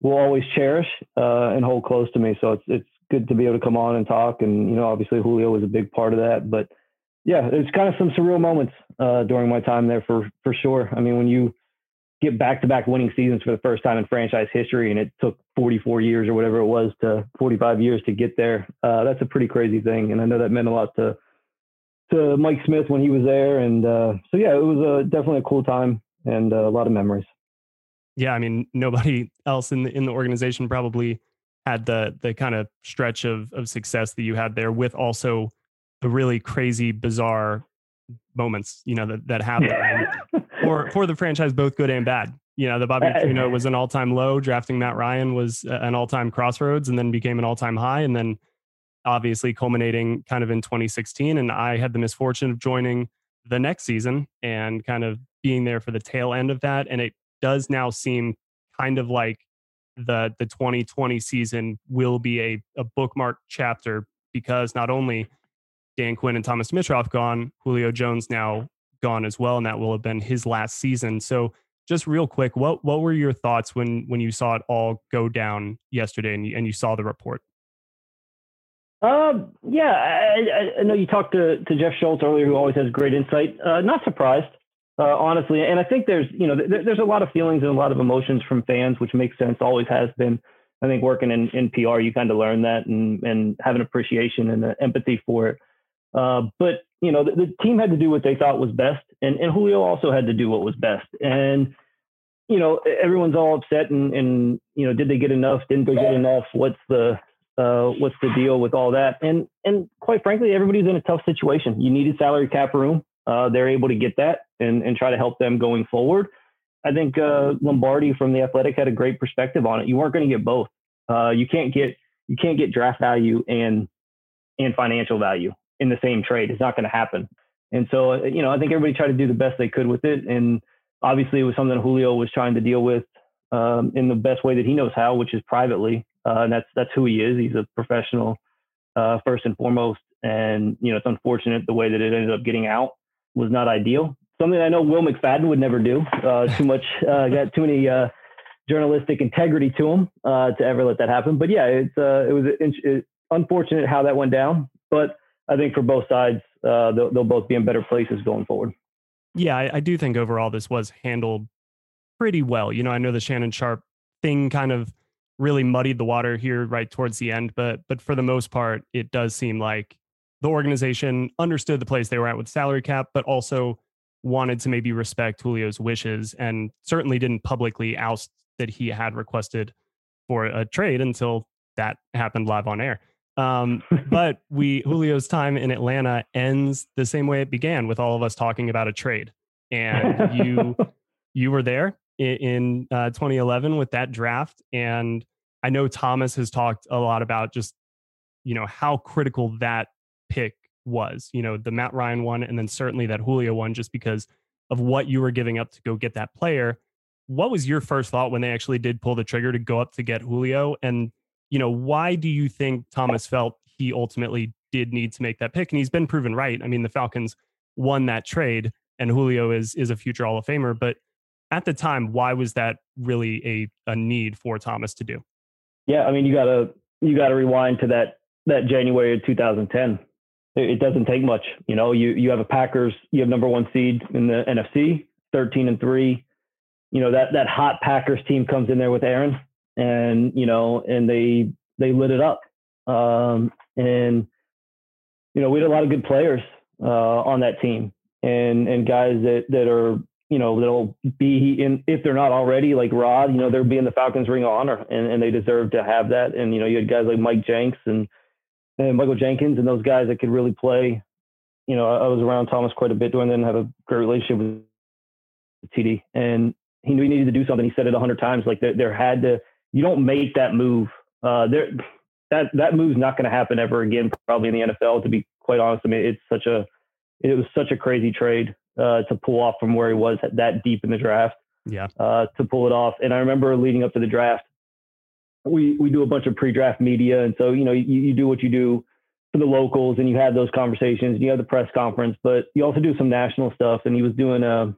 will always cherish uh, and hold close to me. So it's, it's good to be able to come on and talk. And, you know, obviously Julio was a big part of that, but yeah, it's kind of some surreal moments uh, during my time there for, for sure. I mean, when you get back-to-back winning seasons for the first time in franchise history, and it took forty-four years or whatever it was to forty-five years to get there. Uh, that's a pretty crazy thing. And I know that meant a lot to to Mike Smith when he was there. And uh, so, yeah, it was a, definitely a cool time and a lot of memories. Yeah, I mean, nobody else in the, in the organization probably had the the kind of stretch of of success that you had there, with also the really crazy, bizarre moments, you know, that, that happened yeah. for, for the franchise, both good and bad. You know, the Bobby Petrino was an all-time low, drafting Matt Ryan was an all-time crossroads, and then became an all-time high, and then obviously culminating kind of in twenty sixteen. And I had the misfortune of joining the next season and kind of being there for the tail end of that. And it does now seem kind of like the the twenty twenty season will be a, a bookmark chapter, because not only Dan Quinn and Thomas Dimitroff gone, Julio Jones now gone as well, and that will have been his last season. So just real quick, what what were your thoughts when when you saw it all go down yesterday, and you, and you saw the report? Um, yeah, I, I know you talked to, to Jeff Schultz earlier, who always has great insight. Uh, not surprised, uh, honestly. And I think there's, you know, there, there's a lot of feelings and a lot of emotions from fans, which makes sense. Always has been. I think working in, in P R, you kind of learn that, and, and have an appreciation and an empathy for it. Uh, but, you know, the, the team had to do what they thought was best. And, and Julio also had to do what was best. And, you know, everyone's all upset and, and, you know, did they get enough? Didn't they get enough? What's the, uh, what's the deal with all that? And, and quite frankly, everybody's in a tough situation. You needed salary cap room. Uh, they're able to get that and, and try to help them going forward. I think, uh, Lombardi from The Athletic had a great perspective on it. You weren't going to get both. Uh, you can't get, you can't get draft value and, and financial value in the same trade. It's not going to happen. And so, you know, I think everybody tried to do the best they could with it. And obviously it was something Julio was trying to deal with um, in the best way that he knows how, which is privately. Uh, and that's, that's who he is. He's a professional uh, first and foremost. And, you know, it's unfortunate the way that it ended up getting out was not ideal. Something I know Will McFadden would never do. Uh, too much, uh, got too many uh, journalistic integrity to him uh, to ever let that happen. But yeah, it's uh, it was it's unfortunate how that went down. But I think for both sides, uh, they'll, they'll both be in better places going forward. Yeah, I, I do think overall this was handled pretty well. You know, I know the Shannon Sharp thing kind of really muddied the water here right towards the end, but but for the most part, it does seem like the organization understood the place they were at with salary cap, but also wanted to maybe respect Julio's wishes, and certainly didn't publicly oust that he had requested for a trade until that happened live on air. Um, but we, Julio's time in Atlanta ends the same way it began, with all of us talking about a trade. And you, you were there in, in uh, twenty eleven with that draft. And I know Thomas has talked a lot about just, you know, how critical that pick was, you know, the Matt Ryan one, and then certainly that Julio one, just because of what you were giving up to go get that player. What was your first thought when they actually did pull the trigger to go up to get Julio? And, you know, why do you think Thomas felt he ultimately did need to make that pick? And he's been proven right. I mean, the Falcons won that trade, and Julio is is a future Hall of Famer. But at the time, why was that really a, a need for Thomas to do? Yeah, I mean, you gotta you gotta rewind to that that January of two thousand ten. It doesn't take much, you know. You you have a Packers, you have number one seed in the N F C, thirteen and three. You know, that that hot Packers team comes in there with Aaron. And, you know, and they, they lit it up. Um, and, you know, we had a lot of good players uh, on that team, and, and guys that, that are, you know, that'll be in, if they're not already, like Rod, you know, they'll be in the Falcons Ring of Honor, and, and they deserve to have that. And, you know, you had guys like Mike Jenks and, and Michael Jenkins and those guys that could really play. You know, I, I was around Thomas quite a bit during then, have a great relationship with T D, and he knew he needed to do something. He said it a hundred times, like there, there had to, you don't make that move. Uh, there, that that move's not going to happen ever again, probably in the N F L. To be quite honest, I mean, it's such a, it was such a crazy trade uh, to pull off from where he was that deep in the draft. Yeah, uh, to pull it off. And I remember leading up to the draft, we we do a bunch of pre-draft media, and so you know you, you do what you do for the locals, and you have those conversations, and you have the press conference, but you also do some national stuff. And he was doing a,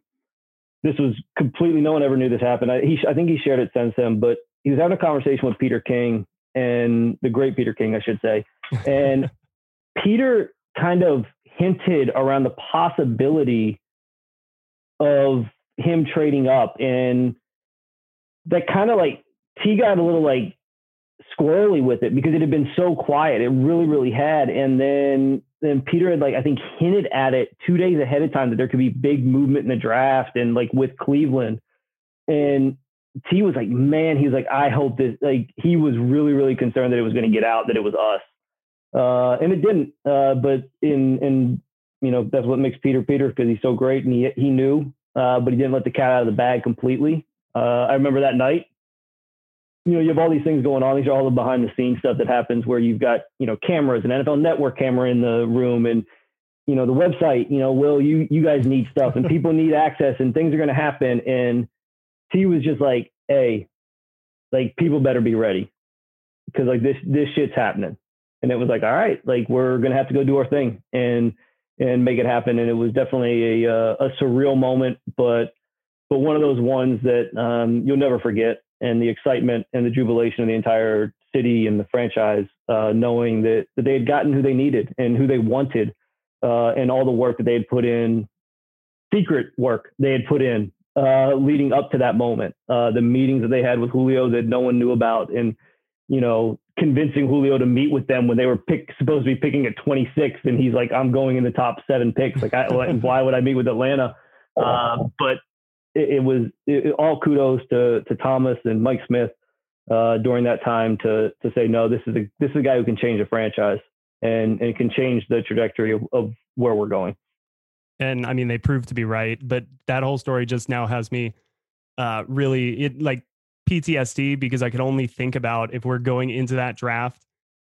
this was completely, no one ever knew this happened. I, he, I think he shared it since then, but he was having a conversation with Peter King, and the great Peter King, I should say. And Peter kind of hinted around the possibility of him trading up. And that kind of like, T got a little like squirrely with it, because it had been so quiet. It really, really had. And then, then Peter had like, I think hinted at it two days ahead of time that there could be big movement in the draft, and like with Cleveland. And T was like, man, he was like, I hope this, like, he was really, really concerned that it was going to get out, that it was us. Uh, and it didn't. Uh, but in, in, you know, that's what makes Peter Peter, because he's so great. And he, he knew, uh, but he didn't let the cat out of the bag completely. Uh, I remember that night, you know, you have all these things going on. These are all the behind the scenes stuff that happens where you've got, you know, cameras and N F L Network camera in the room, and, you know, the website, you know, Will, you, you guys need stuff and people need access and things are going to happen. And he was just like, hey, like, people better be ready, because like this, this shit's happening. And it was like, all right, like, we're going to have to go do our thing and, and make it happen. And it was definitely a, uh, a surreal moment, but, but one of those ones that um, you'll never forget. And the excitement and the jubilation of the entire city and the franchise, uh, knowing that, that they had gotten who they needed and who they wanted, uh, and all the work that they had put in, secret work they had put in, uh, leading up to that moment, uh, the meetings that they had with Julio that no one knew about, and, you know, convincing Julio to meet with them when they were pick, supposed to be picking at twenty-six. And he's like, I'm going in the top seven picks. Like, I, why would I meet with Atlanta? Uh, but it, it was it, all kudos to, to Thomas and Mike Smith, uh, during that time to, to say, no, this is a, this is a guy who can change a franchise and, and can change the trajectory of, of where we're going. And I mean, they proved to be right, but that whole story just now has me uh, really it like P T S D, because I could only think about if we're going into that draft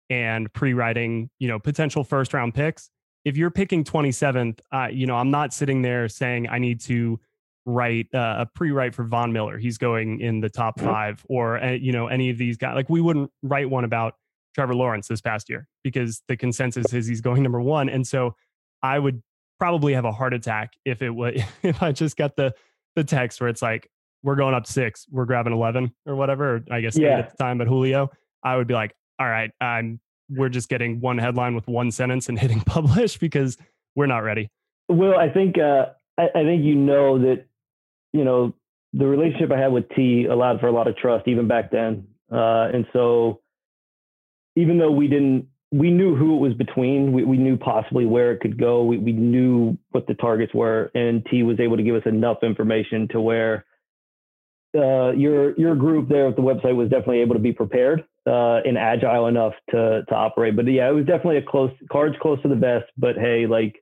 and pre-writing, you know, potential first round picks. If you're picking twenty-seventh, uh, you know, I'm not sitting there saying I need to write uh, a pre-write for Von Miller. He's going in the top five, or, uh, you know, any of these guys. Like, we wouldn't write one about Trevor Lawrence this past year because the consensus is he's going number one. And so I would probably have a heart attack if it was, if I just got the the text where it's like, we're going up six, we're grabbing eleven or whatever, or I guess yeah. eight at the time, but Julio, I would be like, all right, I'm, we're just getting one headline with one sentence and hitting publish because we're not ready. Well, I think, uh, I, I think, you know, that, you know, the relationship I had with T allowed for a lot of trust even back then. Uh, and so even though we didn't, we knew who it was between. We, we knew possibly where it could go. We, we knew what the targets were, and T was able to give us enough information to where uh, your your group there at the website was definitely able to be prepared uh, and agile enough to to operate. But yeah, it was definitely a close, cards close to the vest. But hey, like,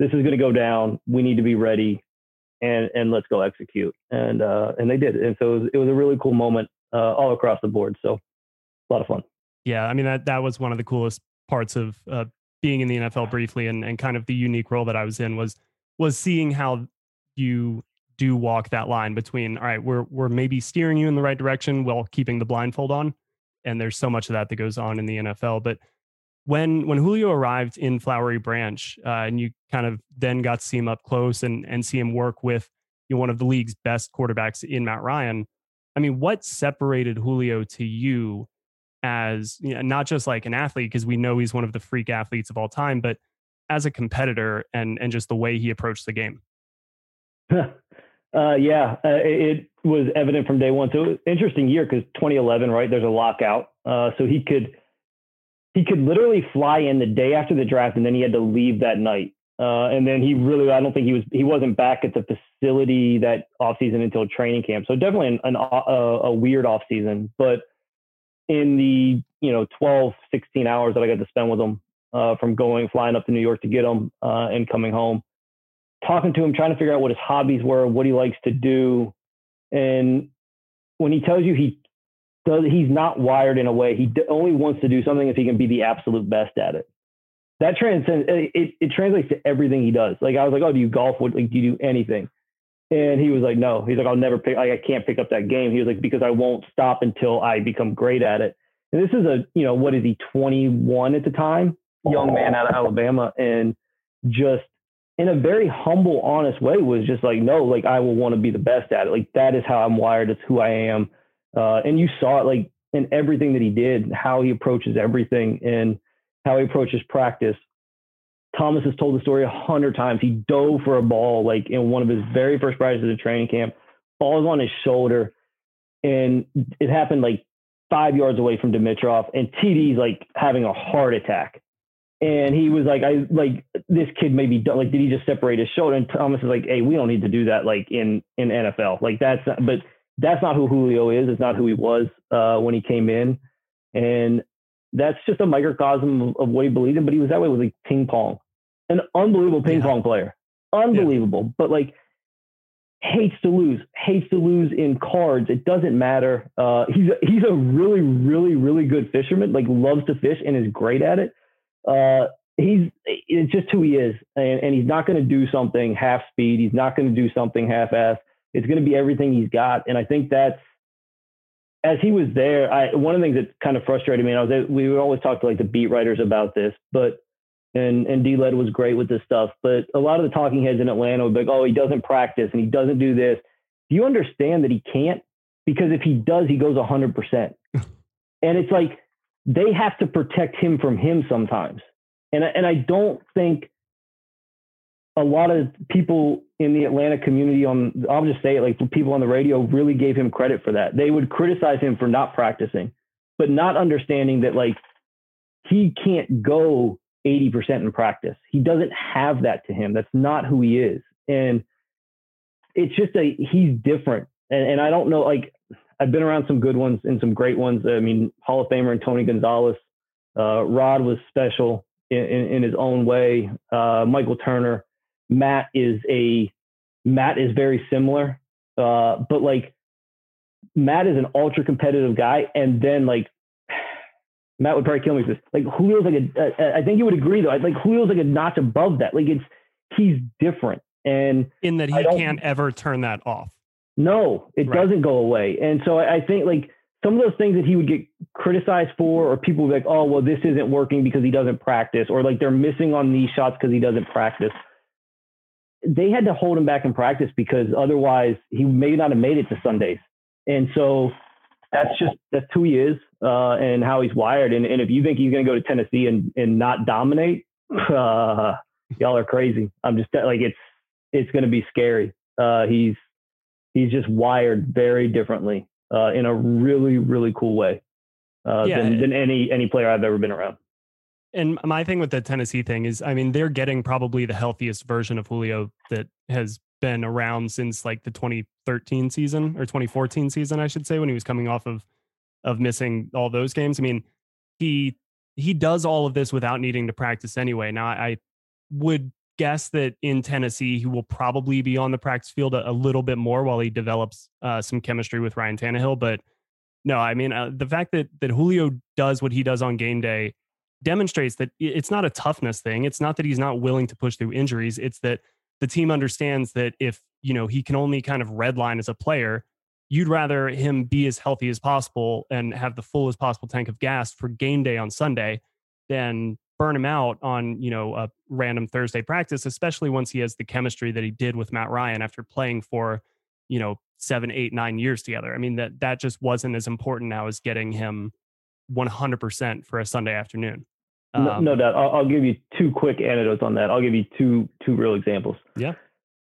this is going to go down. We need to be ready, and and let's go execute. And uh, and they did. And so it was, it was a really cool moment uh, all across the board. So a lot of fun. Yeah, I mean, that that was one of the coolest parts of uh, being in the N F L briefly, and, and kind of the unique role that I was in was was seeing how you do walk that line between, all right, we're we're maybe steering you in the right direction while keeping the blindfold on. And there's so much of that that goes on in the N F L. But when when Julio arrived in Flowery Branch, uh, and you kind of then got to see him up close and and see him work with, you know, one of the league's best quarterbacks in Matt Ryan, I mean, what separated Julio to you? As, you know, not just like an athlete, because we know he's one of the freak athletes of all time, but as a competitor and and just the way he approached the game. uh, yeah, uh, it, it was evident from day one. So interesting year, because twenty eleven, right? There's a lockout, uh, so he could he could literally fly in the day after the draft, and then he had to leave that night. Uh, and then he really, I don't think he was he wasn't back at the facility that offseason until training camp. So definitely an, an uh, a weird offseason, but. In the, you know, twelve, sixteen hours that I got to spend with him, uh, from going, flying up to New York to get him, uh, and coming home, talking to him, trying to figure out what his hobbies were, what he likes to do. And when he tells you he does, he's not wired in a way. He only wants to do something if he can be the absolute best at it. That transcends, it, it translates to everything he does. Like, I was like, oh, do you golf? What, like, do you do anything? And he was like, no, he's like, I'll never pick, like, I can't pick up that game. He was like, because I won't stop until I become great at it. And this is a, you know, what is he, twenty-one at the time, young man out of Alabama. And just in a very humble, honest way was just like, no, like, I will want to be the best at it. Like, that is how I'm wired. It's who I am. Uh, and you saw it, like, in everything that he did, how he approaches everything and how he approaches practice. Thomas has told the story a hundred times. He dove for a ball, like, in one of his very first practices at training camp, falls on his shoulder, and it happened like five yards away from Dimitroff, and T D's like having a heart attack. And he was like, I like this kid maybe done, like, did he just separate his shoulder? And Thomas is like, hey, we don't need to do that. Like in, in N F L, like that's, not, but that's not who Julio is. It's not who he was uh, when he came in. And that's just a microcosm of, of what he believed in. But he was that way with like ping pong, an unbelievable ping yeah. pong player, unbelievable, yeah. but like hates to lose, hates to lose in cards. It doesn't matter. Uh, he's, a, he's a really, really, really good fisherman, like loves to fish and is great at it. Uh, he's it's just who he is. And, and he's not going to do something half speed. He's not going to do something half-assed. It's going to be everything he's got. And I think that's, as he was there, I, one of the things that kind of frustrated me, and I was, we would always talk to like the beat writers about this, but, and, and D-Led was great with this stuff, but a lot of the talking heads in Atlanta would be like, oh, he doesn't practice and he doesn't do this. Do you understand that he can't? Because if he does, he goes a hundred percent. And it's like, they have to protect him from him sometimes. And I, and I don't think a lot of people in the Atlanta community on, I'll just say it, like people on the radio really gave him credit for that. They would criticize him for not practicing, but not understanding that like he can't go eighty percent in practice. He doesn't have that to him. That's not who he is. And it's just a, he's different. And, and I don't know, like I've been around some good ones and some great ones. I mean, Hall of Famer and Tony Gonzalez, uh, Rod was special in, in, in his own way. Uh, Michael Turner, Matt is a Matt is very similar, uh, but like Matt is an ultra competitive guy, and then like Matt would probably kill me for this. Like Julio's like a, a I think you would agree though. Like Julio's like a notch above that. Like it's he's different, and in that he can't ever turn that off. No, it right. doesn't go away, and so I, I think like some of those things that he would get criticized for, or people would be like, oh well, this isn't working because he doesn't practice, or like they're missing on these shots because he doesn't practice. They had to hold him back in practice because otherwise he may not have made it to Sundays. And so that's just, that's who he is uh, and how he's wired. And, and if you think he's going to go to Tennessee and, and not dominate, uh, y'all are crazy. I'm just like, it's, it's going to be scary. Uh, he's, he's just wired very differently uh, in a really, really cool way uh, yeah. than, than any, any player I've ever been around. And my thing with the Tennessee thing is, I mean, they're getting probably the healthiest version of Julio that has been around since like the twenty thirteen season or twenty fourteen season, I should say, when he was coming off of of missing all those games. I mean, he he does all of this without needing to practice anyway. Now, I would guess that in Tennessee, he will probably be on the practice field a, a little bit more while he develops uh, some chemistry with Ryan Tannehill. But no, I mean, uh, the fact that that Julio does what he does on game day demonstrates that it's not a toughness thing. It's not that he's not willing to push through injuries. It's that the team understands that if, you know, he can only kind of redline as a player, you'd rather him be as healthy as possible and have the fullest possible tank of gas for game day on Sunday than burn him out on, you know, a random Thursday practice, especially once he has the chemistry that he did with Matt Ryan after playing for, you know, seven, eight, nine years together. I mean, that, that just wasn't as important now as getting him one hundred percent for a Sunday afternoon. Um, no, no doubt. I'll, I'll give you two quick anecdotes on that. I'll give you two two real examples. Yeah.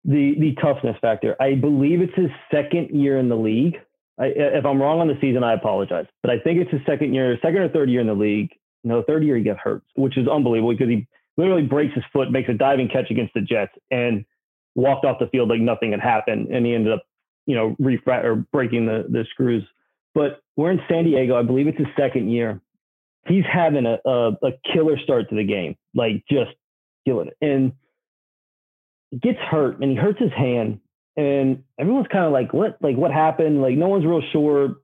The the toughness factor. I believe it's his second year in the league. I, if I'm wrong on the season, I apologize. But I think it's his second year, second or third year in the league. No, third year he got hurt, which is unbelievable because he literally breaks his foot, makes a diving catch against the Jets, and walked off the field like nothing had happened. And he ended up, you know, refra- or breaking the the screws. But we're in San Diego. I believe it's his second year. He's having a, a, a killer start to the game, like just killing it. And he gets hurt, and he hurts his hand. And everyone's kind of like, what? Like, what happened? Like, no one's real sure.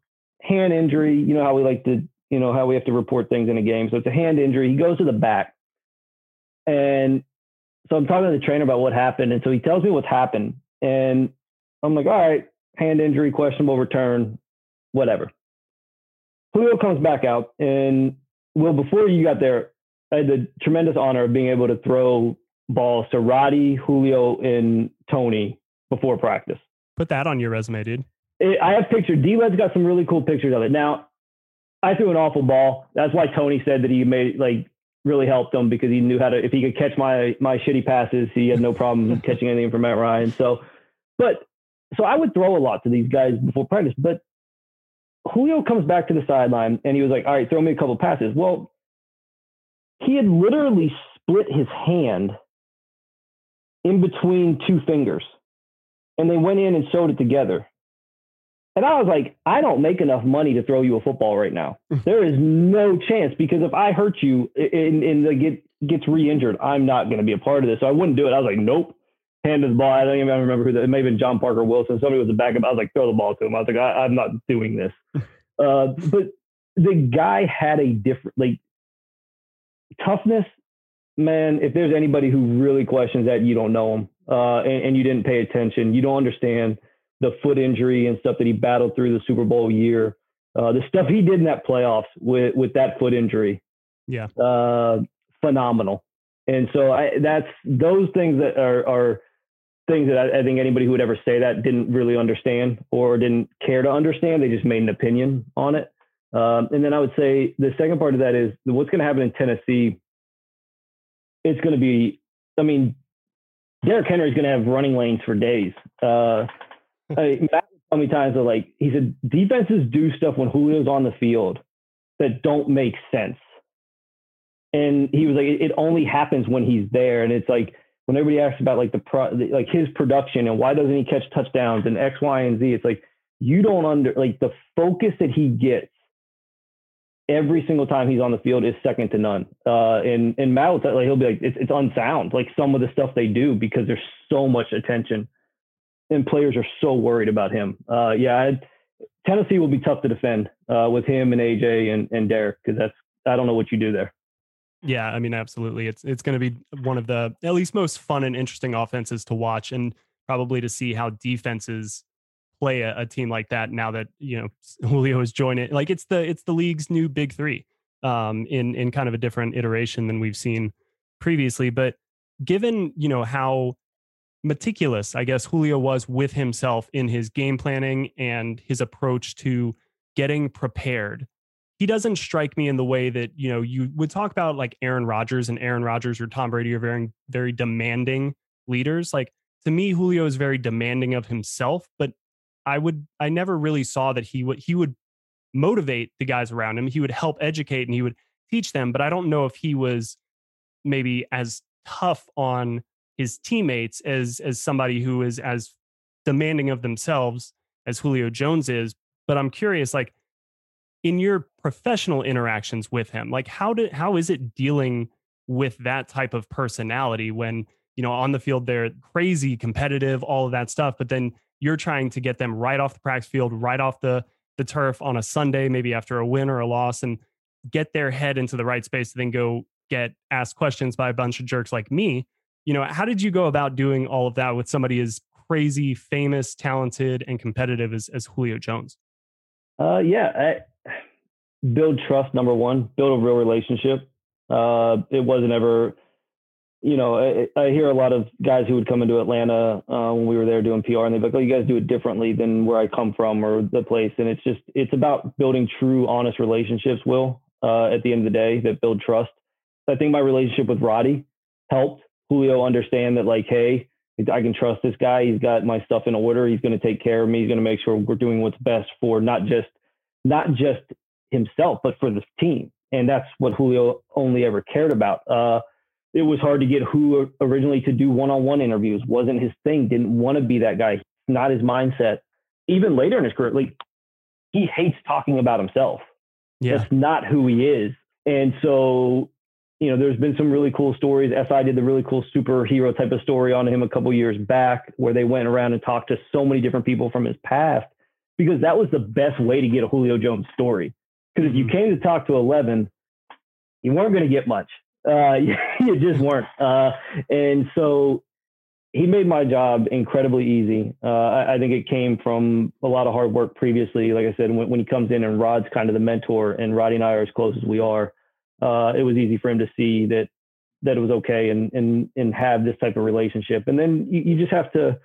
Hand injury. You know how we like to, you know, how we have to report things in a game. So it's a hand injury. He goes to the back. And so I'm talking to the trainer about what happened. And so he tells me what's happened. And I'm like, all right, hand injury, questionable return. Whatever. Julio comes back out, and well, before you got there, I had the tremendous honor of being able to throw balls to Roddy, Julio, and Tony before practice. Put that on your resume, dude. It, I have pictures. D-Led's got some really cool pictures of it. Now, I threw an awful ball. That's why Tony said that he made like really helped him because he knew how to. If he could catch my my shitty passes, he had no problem catching anything from Matt Ryan. So, but so I would throw a lot to these guys before practice, but Julio comes back to the sideline and he was like, all right, throw me a couple passes. Well, he had literally split his hand in between two fingers and they went in and sewed it together. And I was like, I don't make enough money to throw you a football right now. There is no chance, because if I hurt you and, and like it gets re-injured, I'm not going to be a part of this. So I wouldn't do it. I was like, nope. Handed the ball. I don't even remember who that. It may have been John Parker Wilson. Somebody was the backup. I was like, throw the ball to him. I was like, I, I'm not doing this. Uh, but the guy had a different, like, toughness. Man, if there's anybody who really questions that, you don't know him, uh, and, and you didn't pay attention. You don't understand the foot injury and stuff that he battled through the Super Bowl year. Uh, the stuff he did in that playoffs with with that foot injury. Yeah. Uh, phenomenal. And so I, that's those things that are, are things that I, I think anybody who would ever say that didn't really understand or didn't care to understand. They just made an opinion on it. Um, and then I would say the second part of that is what's going to happen in Tennessee. It's going to be, I mean, Derrick Henry is going to have running lanes for days. Uh, I mean, how many times are like, he said, defenses do stuff when Julio's on the field that don't make sense. And he was like, it only happens when he's there. And it's like, when everybody asks about like the pro, like his production and why doesn't he catch touchdowns and X, Y, and Z, it's like, you don't under, like the focus that he gets every single time he's on the field is second to none. Uh, and, and Matt will tell, like, he'll be like, it's, it's unsound. Like some of the stuff they do, because there's so much attention and players are so worried about him. Uh, yeah. I, Tennessee will be tough to defend uh, with him and A J and, and Derek. Cause that's, I don't know what you do there. Yeah, I mean, absolutely. It's it's going to be one of the at least most fun and interesting offenses to watch, and probably to see how defenses play a, a team like that. Now that, you know, Julio has joined it, like it's the it's the league's new big three, um, in in kind of a different iteration than we've seen previously. But given, you know, how meticulous, I guess, Julio was with himself in his game planning and his approach to getting prepared, he doesn't strike me in the way that, you know, you would talk about like Aaron Rodgers and Aaron Rodgers or Tom Brady are very, very demanding leaders. Like to me, Julio is very demanding of himself, but I would, I never really saw that he would, he would motivate the guys around him. He would help educate and he would teach them, but I don't know if he was maybe as tough on his teammates as, as somebody who is as demanding of themselves as Julio Jones is. But I'm curious, like, in your professional interactions with him, like how did how is it dealing with that type of personality when, you know, on the field they're crazy competitive, all of that stuff, but then you're trying to get them right off the practice field, right off the the turf on a Sunday, maybe after a win or a loss, and get their head into the right space to then go get asked questions by a bunch of jerks like me. You know, how did you go about doing all of that with somebody as crazy, famous, talented, and competitive as as Julio Jones? Uh, yeah. I- Build trust, number one. Build a real relationship. Uh, it wasn't ever, you know, I, I hear a lot of guys who would come into Atlanta uh, when we were there doing P R, and they'd be like, oh, you guys do it differently than where I come from or the place. And it's just, it's about building true, honest relationships, Will, uh, at the end of the day, that build trust. I think my relationship with Roddy helped Julio understand that, like, hey, I can trust this guy. He's got my stuff in order. He's going to take care of me. He's going to make sure we're doing what's best for not just, not just himself, but for the team. And that's what Julio only ever cared about. Uh, it was hard to get who originally to do one-on-one interviews. Wasn't his thing. Didn't want to be that guy. Not his mindset. Even later in his career, like, he hates talking about himself. Yeah. That's not who he is. And so, you know, there's been some really cool stories. S I did the really cool superhero type of story on him a couple years back where they went around and talked to so many different people from his past, because that was the best way to get a Julio Jones story. Because if you came to talk to eleven, you weren't going to get much. Uh, you, you just weren't. Uh, and so he made my job incredibly easy. Uh, I, I think it came from a lot of hard work previously. Like I said, when, when he comes in and Rod's kind of the mentor and Roddy and I are as close as we are, uh, it was easy for him to see that that it was okay and and and have this type of relationship. And then you, you just have to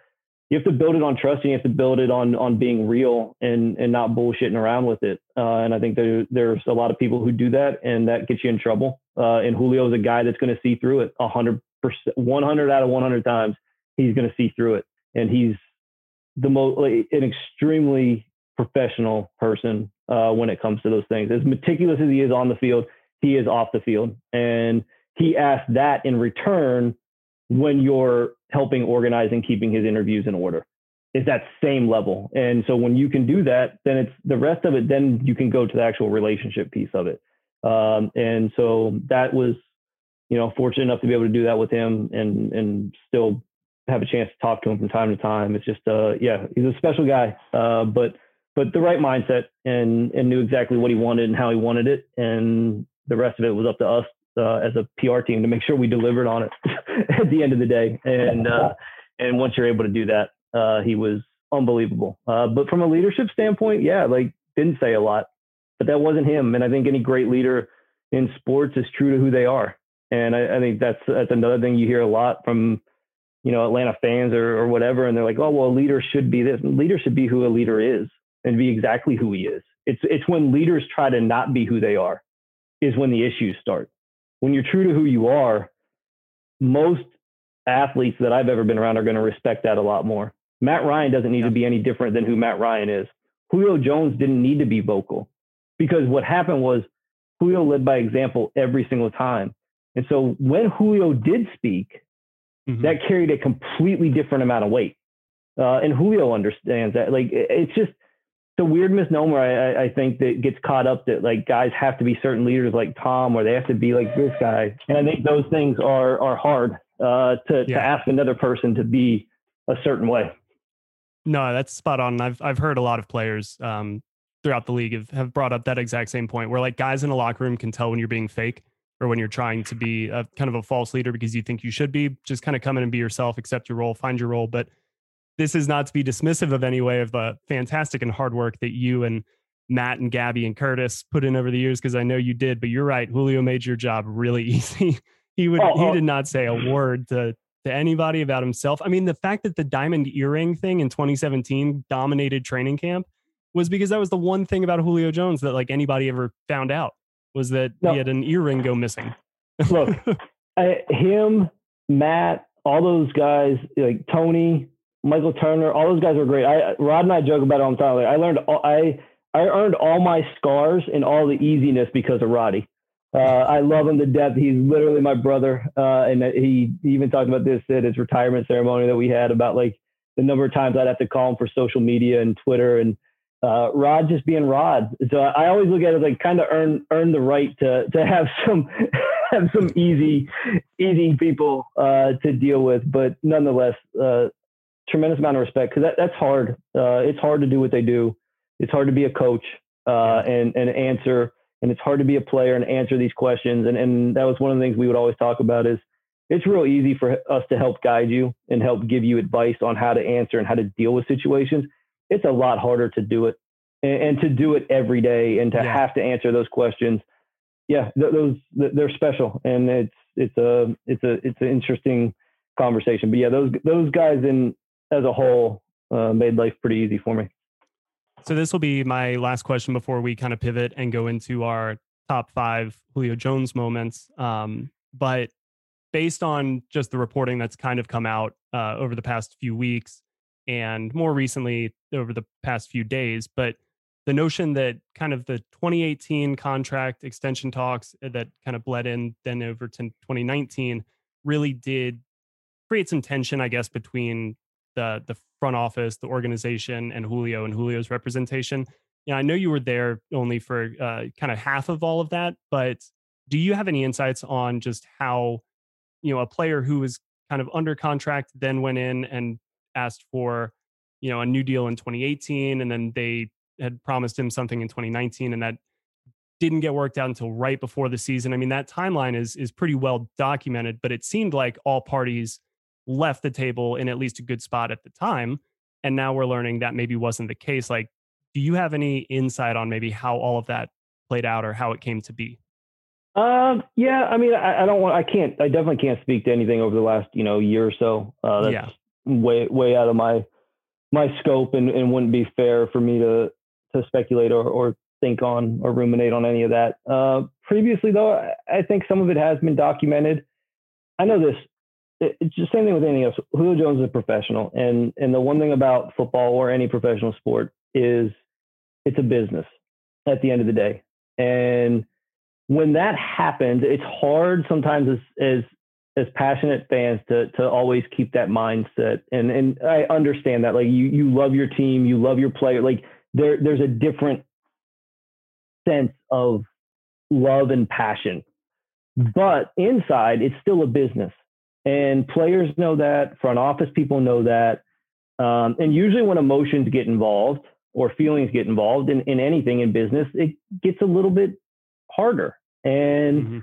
You have to build it on trust, and you have to build it on on being real and and not bullshitting around with it. Uh, and I think there there's a lot of people who do that, and that gets you in trouble. Uh, and Julio's a guy that's going to see through it one hundred percent, one hundred out of one hundred times. He's going to see through it. And he's the most like, an extremely professional person uh, when it comes to those things. As meticulous as he is on the field, he is off the field. And he asked that in return when you're helping organize and keeping his interviews in order. is that same level. And so when you can do that, then it's the rest of it, then you can go to the actual relationship piece of it. Um, and so that was, you know, fortunate enough to be able to do that with him and, and still have a chance to talk to him from time to time. It's just, uh, yeah, he's a special guy, uh, but, but the right mindset and, and knew exactly what he wanted and how he wanted it. And the rest of it was up to us uh, as a P R team to make sure we delivered on it at the end of the day. And, uh, and once you're able to do that, uh, he was unbelievable. Uh, but from a leadership standpoint, yeah, like didn't say a lot, but that wasn't him. And I think any great leader in sports is true to who they are. And I, I think that's, that's another thing you hear a lot from, you know, Atlanta fans or, or whatever. And they're like, oh, well, a leader should be this. A leader should be who a leader is and be exactly who he is. It's, it's when leaders try to not be who they are is when the issues start. When you're true to who you are, most athletes that I've ever been around are going to respect that a lot more. Matt Ryan doesn't need yeah. to be any different than who Matt Ryan is. Julio Jones didn't need to be vocal because what happened was Julio led by example every single time. And so when Julio did speak, mm-hmm. that carried a completely different amount of weight. Uh, and Julio understands that. Like, it's just the weird misnomer, I, I think, that gets caught up that, like, guys have to be certain leaders like Tom or they have to be like this guy. And I think those things are, are hard uh, to, yeah. to ask another person to be a certain way. No, that's spot on. I've I've heard a lot of players um, throughout the league have, have brought up that exact same point where, like, guys in a locker room can tell when you're being fake or when you're trying to be a kind of a false leader because you think you should be. Just kind of come in and be yourself, accept your role, find your role. But this is not to be dismissive of any way of the fantastic and hard work that you and Matt and Gabby and Curtis put in over the years, because I know you did. But you're right, Julio made your job really easy. he would oh, he oh. did not say a word to. to anybody about himself. I mean, the fact that the diamond earring thing in twenty seventeen dominated training camp was because that was the one thing about Julio Jones that, like, anybody ever found out was that no. he had an earring go missing. Look, I, him, Matt, all those guys, like Tony, Michael Turner, all those guys were great. I, Rod and I joke about it all the time. Like, I learned, all, I, I earned all my scars and all the easiness because of Roddy. Uh, I love him to death. He's literally my brother. Uh, and he, he even talked about this at his retirement ceremony that we had about, like, the number of times I'd have to call him for social media and Twitter and uh, Rod just being Rod. So I always look at it like kind of earn, earn the right to, to have some, have some easy, easy people uh, to deal with, but nonetheless, uh, tremendous amount of respect. Cause that, that's hard. Uh, it's hard to do what they do. It's hard to be a coach uh, and, and answer, and it's hard to be a player and answer these questions. And and that was one of the things we would always talk about is it's real easy for us to help guide you and help give you advice on how to answer and how to deal with situations. It's a lot harder to do it and, and to do it every day and to yeah. have to answer those questions. Yeah, th- those th- they're special. And it's it's a it's a it's an interesting conversation. But yeah, those those guys in as a whole uh, made life pretty easy for me. So this will be my last question before we kind of pivot and go into our top five Julio Jones moments. Um, but based on just the reporting that's kind of come out uh, over the past few weeks and more recently over the past few days, but the notion that kind of the twenty eighteen contract extension talks that kind of bled in then over to twenty nineteen really did create some tension, I guess, between the the front office, the organization, and Julio and Julio's representation. You know, I know you were there only for uh, kind of half of all of that, but do you have any insights on just how, you know, a player who was kind of under contract then went in and asked for, you know, a new deal in twenty eighteen, and then they had promised him something in twenty nineteen, and that didn't get worked out until right before the season. I mean, that timeline is is pretty well documented, but it seemed like all parties left the table in at least a good spot at the time. And now we're learning that maybe wasn't the case. Like, do you have any insight on maybe how all of that played out or how it came to be? Um, yeah, I mean, I, I don't want, I can't, I definitely can't speak to anything over the last, you know, year or so. Uh, that's yeah. way, way out of my, my scope and, and wouldn't be fair for me to, to speculate or, or think on or ruminate on any of that. Uh, previously though, I, I think some of it has been documented. I know this, it's the same thing with anything else. Julio Jones is a professional. And, and the one thing about football or any professional sport is it's a business at the end of the day. And when that happens, it's hard sometimes as, as as passionate fans to to always keep that mindset. And and I understand that, like, you you love your team, you love your player. Like there there's a different sense of love and passion, but inside it's still a business, and players know that, front office people know that. Um, and usually when emotions get involved or feelings get involved in, in anything in business, it gets a little bit harder. And mm-hmm.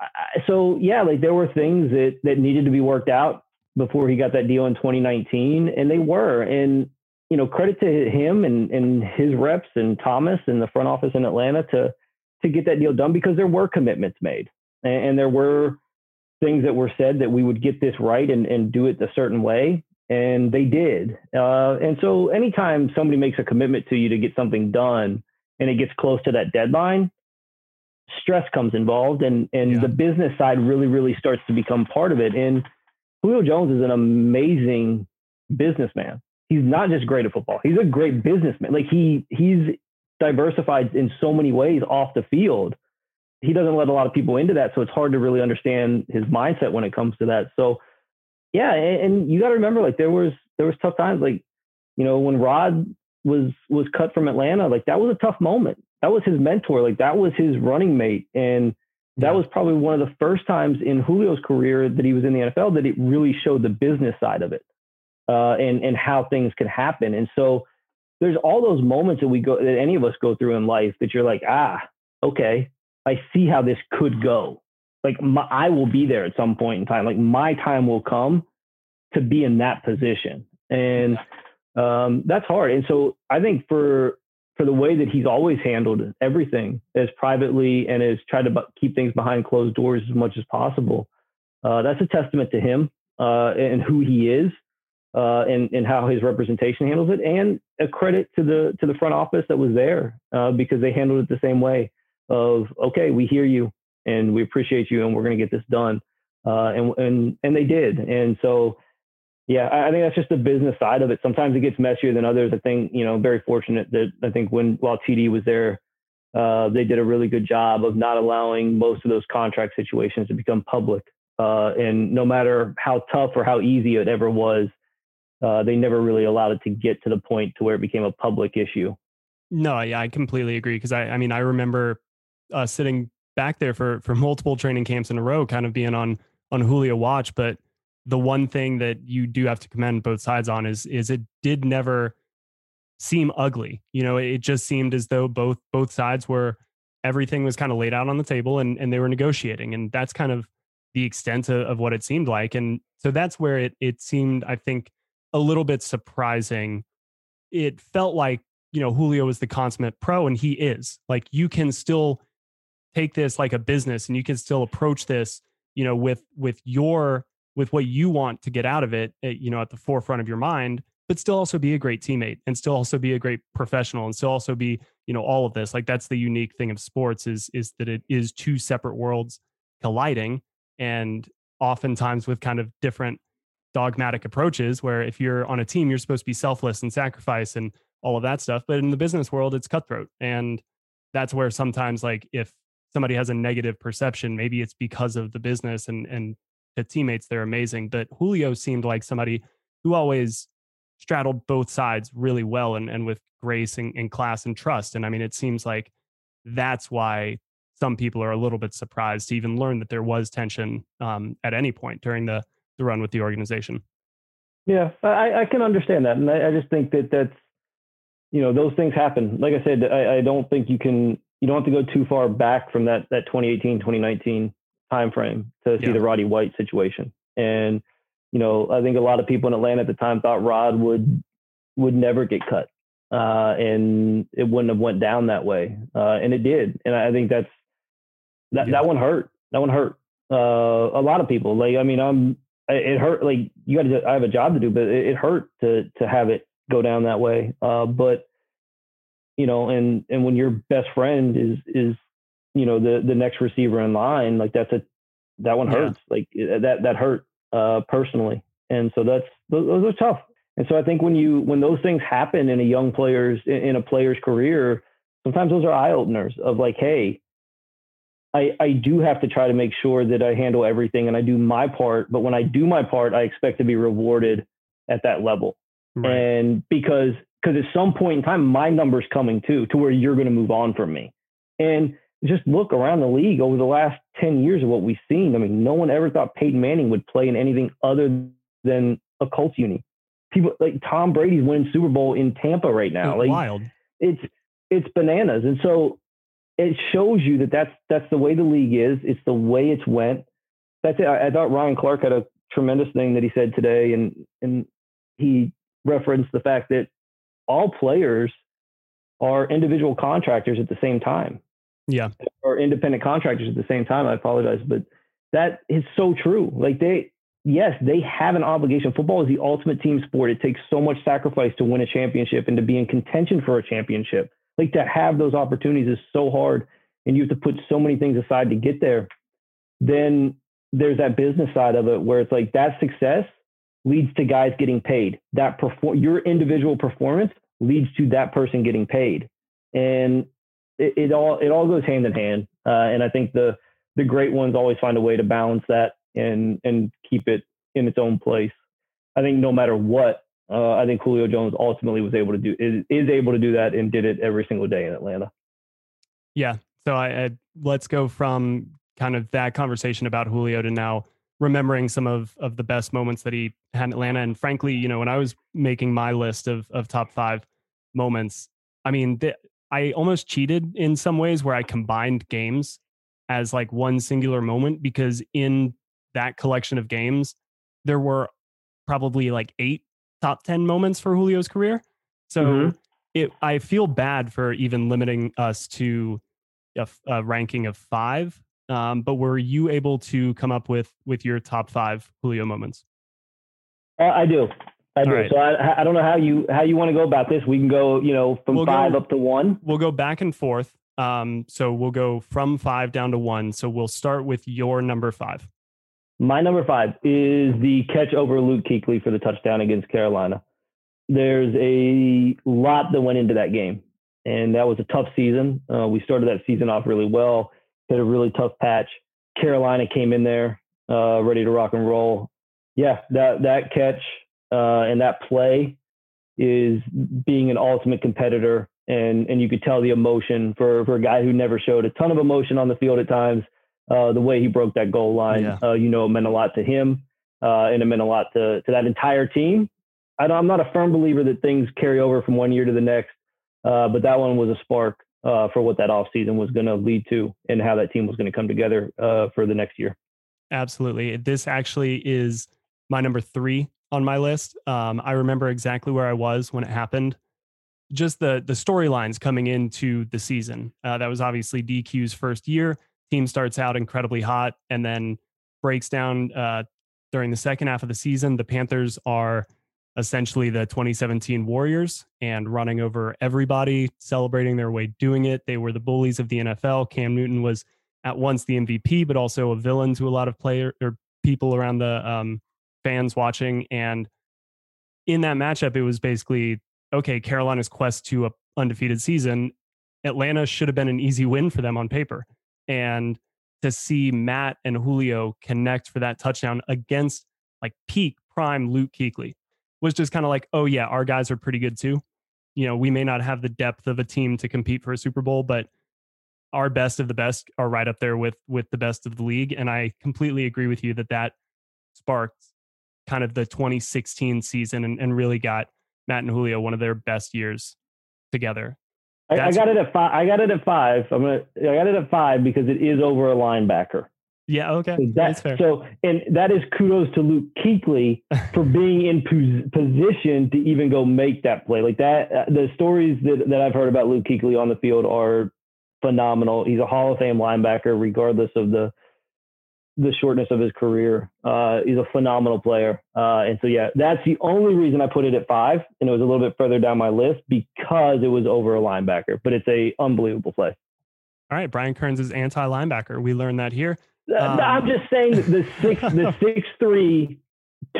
I, so, yeah, like there were things that, that needed to be worked out before he got that deal in twenty nineteen, and they were. And, you know, credit to him and, and his reps and Thomas and the front office in Atlanta to, to get that deal done, because there were commitments made, and, and there were things that were said that we would get this right and, and do it a certain way. And they did. Uh, and so anytime somebody makes a commitment to you to get something done and it gets close to that deadline, stress comes involved, and, and yeah. the business side really, really starts to become part of it. And Julio Jones is an amazing businessman. He's not just great at football. He's a great businessman. Like he, he's diversified in so many ways off the field. He doesn't let a lot of people into that. So it's hard to really understand his mindset when it comes to that. So yeah, and you got to remember, like there was there was tough times, like, you know, when Rod was was cut from Atlanta, like that was a tough moment. That was his mentor, like that was his running mate, and that was probably one of the first times in Julio's career that he was in the N F L that it really showed the business side of it, uh, and and how things can happen. And so there's all those moments that we go that any of us go through in life that you're like, ah, okay, I see how this could go. Like my, I will be there at some point in time. Like my time will come to be in that position. And um, that's hard. And so I think for, for the way that he's always handled everything as privately and has tried to b- keep things behind closed doors as much as possible, uh, that's a testament to him uh, and who he is uh, and, and how his representation handles it, and a credit to the, to the front office that was there uh, because they handled it the same way of, okay, we hear you, and we appreciate you, and we're going to get this done. Uh, and, and, and they did. And so, yeah, I, I think that's just the business side of it. Sometimes it gets messier than others. I think, you know, very fortunate that I think when, while T D was there, uh, they did a really good job of not allowing most of those contract situations to become public. Uh, and no matter how tough or how easy it ever was, uh, they never really allowed it to get to the point to where it became a public issue. No, yeah, I completely agree. Cause I, I mean, I remember uh, sitting back there for, for multiple training camps in a row, kind of being on, on Julio watch. But the one thing that you do have to commend both sides on is, is it did never seem ugly. You know, it just seemed as though both, both sides were, everything was kind of laid out on the table, and, and they were negotiating. And that's kind of the extent of, of what it seemed like. And so that's where it, it seemed, I think, a little bit surprising. It felt like, you know, Julio was the consummate pro, and he is. Like, you can still take this like a business, and you can still approach this, you know, with, with your, with what you want to get out of it, you know, at the forefront of your mind, but still also be a great teammate, and still also be a great professional, and still also be, you know, all of this. Like, that's the unique thing of sports is, is that it is two separate worlds colliding, and oftentimes with kind of different dogmatic approaches, where if you're on a team, you're supposed to be selfless and sacrifice and all of that stuff. But in the business world, it's cutthroat. And that's where sometimes, like, if somebody has a negative perception, maybe it's because of the business and, and the teammates, they're amazing. But Julio seemed like somebody who always straddled both sides really well, and, and with grace and, and class and trust. And I mean, it seems like that's why some people are a little bit surprised to even learn that there was tension um, at any point during the, the run with the organization. Yeah, I, I can understand that. And I, I just think that that's, you know, those things happen. Like I said, I, I don't think you can, you don't have to go too far back from that, that twenty eighteen, twenty nineteen timeframe to see yeah. the Roddy White situation. And, you know, I think a lot of people in Atlanta at the time thought Rod would, would never get cut. Uh, and it wouldn't have went down that way. Uh, and it did. And I think that's, that, yeah. that one hurt. That one hurt. Uh, a lot of people, like, I mean, I'm, it hurt. Like, you got to, I have a job to do, but it, it hurt to, to have it go down that way. Uh, but, you know, and, and when your best friend is, is, you know, the, the next receiver in line, like that's a, that one hurts. Yeah. Like that, that hurt uh, personally. And so that's, those, those are tough. And so I think when you, when those things happen in a young player's, in a player's career, sometimes those are eye openers of like, hey, I, I do have to try to make sure that I handle everything and I do my part. But when I do my part, I expect to be rewarded at that level. Right. And because because at some point in time, my number's coming too, to where you're going to move on from me. And just look around the league over the last ten years of what we've seen. I mean, no one ever thought Peyton Manning would play in anything other than a Colts uni. People like Tom Brady's winning Super Bowl in Tampa right now. It's like, wild. It's it's bananas. And so it shows you that that's, that's the way the league is. It's the way it's went. That's it. I, I thought Ryan Clark had a tremendous thing that he said today. And, and he referenced the fact that all players are individual contractors at the same time. Yeah. Or independent contractors at the same time. I apologize, but that is so true. Like they, yes, they have an obligation. Football is the ultimate team sport. It takes so much sacrifice to win a championship and to be in contention for a championship. Like to have those opportunities is so hard and you have to put so many things aside to get there. Then there's that business side of it where it's like that success leads to guys getting paid. That perform your individual performance leads to that person getting paid. And it, it all, it all goes hand in hand. Uh, and I think the, the great ones always find a way to balance that and, and keep it in its own place. I think no matter what, Uh, I think Julio Jones ultimately was able to do is, is able to do that and did it every single day in Atlanta. Yeah. So I, I let's go from kind of that conversation about Julio to now remembering some of, of the best moments that he had in Atlanta. And frankly, you know, when I was making my list of, of top five moments, I mean, th- I almost cheated in some ways where I combined games as like one singular moment, because in that collection of games, there were probably like eight top ten moments for Julio's career. So mm-hmm. it, I feel bad for even limiting us to a, a ranking of five. Um, but were you able to come up with, with your top five Julio moments? Uh, I do. I do. Right. So I, I don't know how you, how you want to go about this. We can go, you know, from we'll five go, up to one. We'll go back and forth. Um, so we'll go from five down to one. So we'll start with your number five. My number five is the catch over Luke Kuechly for the touchdown against Carolina. There's a lot that went into that game, and that was a tough season. Uh, we started that season off really well, had a really tough patch. Carolina came in there uh, ready to rock and roll. Yeah, that that catch uh, and that play is being an ultimate competitor, and and you could tell the emotion for, for a guy who never showed a ton of emotion on the field at times. Uh, the way he broke that goal line, yeah. uh, you know, it meant a lot to him uh, and it meant a lot to, to that entire team. I don't, I'm not a firm believer that things carry over from one year to the next, uh, but that one was a spark uh, for what that offseason was going to lead to and how that team was going to come together uh, for the next year. Absolutely. This actually is my number three on my list. Um, I remember exactly where I was when it happened. Just the, the storylines coming into the season. Uh, that was obviously D Q's first year. Team starts out incredibly hot and then breaks down uh, during the second half of the season. The Panthers are essentially the twenty seventeen Warriors and running over everybody, celebrating their way doing it. They were the bullies of the N F L. Cam Newton was at once the M V P, but also a villain to a lot of player or people around the um, fans watching. And in that matchup, it was basically, okay, Carolina's quest to an undefeated season. Atlanta should have been an easy win for them on paper. And to see Matt and Julio connect for that touchdown against like peak prime Luke Kuechly was just kind of like, oh yeah, our guys are pretty good too. You know, we may not have the depth of a team to compete for a Super Bowl, but our best of the best are right up there with, with the best of the league. And I completely agree with you that that sparked kind of the twenty sixteen season and, and really got Matt and Julio one of their best years together. I, I got it at five. I got it at five. I'm gonna. I got it at five because it is over a linebacker. Yeah. Okay. So that, That's fair. So, and that is kudos to Luke Kuechly for being in pos- position to even go make that play. Like that. Uh, the stories that, that I've heard about Luke Kuechly on the field are phenomenal. He's a Hall of Fame linebacker, regardless of the the shortness of his career. Uh, he's a phenomenal player. Uh, and so, yeah, that's the only reason I put it at five. And it was a little bit further down my list because it was over a linebacker, but it's a unbelievable play. All right. Brian Kearns is anti-linebacker. We learned that here. Um, I'm just saying that the six, the six, three,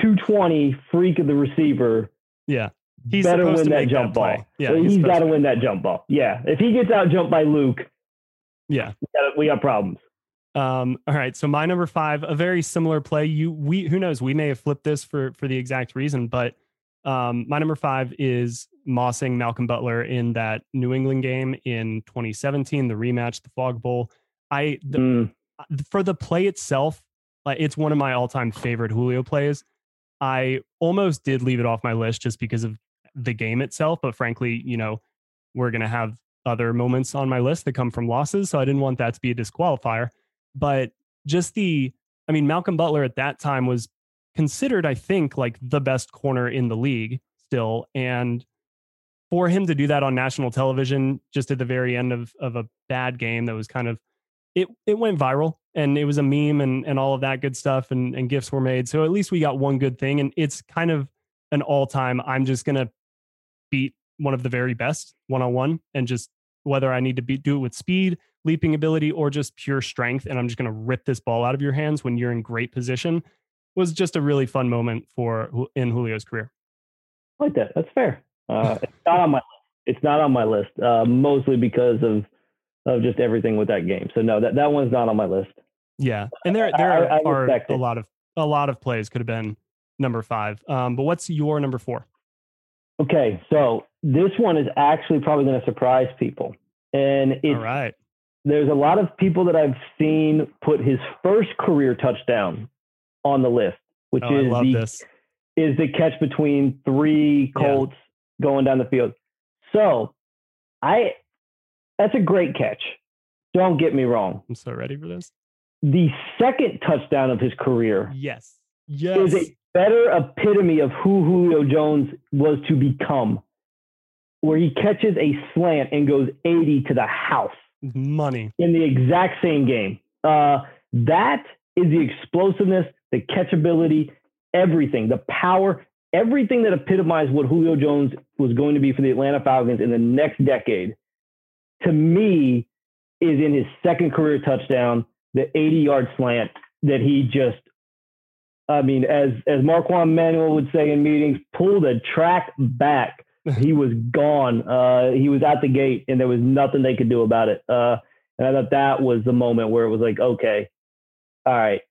two twenty freak of the receiver. Yeah. He's better win that jump that ball. Yeah. So he's, he's got to win that jump ball. Yeah. If he gets out jumped by Luke. Yeah. We got, we got problems. Um, all right. So my number five, a very similar play. You, we, who knows, we may have flipped this for, for the exact reason, but um, my number five is mossing Malcolm Butler in that New England game in twenty seventeen, the rematch, the Fog Bowl. I, the, mm. for the play itself, like it's one of my all time favorite Julio plays. I almost did leave it off my list just because of the game itself. But frankly, you know, we're going to have other moments on my list that come from losses. So I didn't want that to be a disqualifier. But just the, I mean, Malcolm Butler at that time was considered, I think, like the best corner in the league still. And for him to do that on national television, just at the very end of, of a bad game that was kind of, it it went viral and it was a meme and, and all of that good stuff and, and gifts were made. So at least we got one good thing. And it's kind of an all-time, I'm just going to beat one of the very best one-on-one and just whether I need to be, do it with speed, leaping ability, or just pure strength. And I'm just going to rip this ball out of your hands when you're in great position was just a really fun moment for in Julio's career. I like that. That's fair. Uh, it's not on my list. It's not on my list, uh, mostly because of, of just everything with that game. So no, that, that one's not on my list. Yeah. And there, there I, I, I are a lot of, a lot of plays could have been number five. Um, but what's your number four? Okay. So this one is actually probably going to surprise people. And it's, all right. There's a lot of people that I've seen put his first career touchdown on the list, which oh, is, the, is the catch between three Colts yeah. going down the field. So I, that's a great catch. Don't get me wrong. I'm so ready for this. The second touchdown of his career. Yes. Yes. Is a better epitome of who Julio Jones was to become, where he catches a slant and goes eighty to the house. Money in the exact same game. Uh, that is the explosiveness, the catchability, everything, the power, everything that epitomized what Julio Jones was going to be for the Atlanta Falcons in the next decade. To me, is in his second career touchdown, the eighty-yard slant that he just, I mean, as as Marquand Manuel would say in meetings, pull the track back. He was gone. Uh, he was at the gate, and there was nothing they could do about it. Uh, and I thought that was the moment where it was like, okay, all right,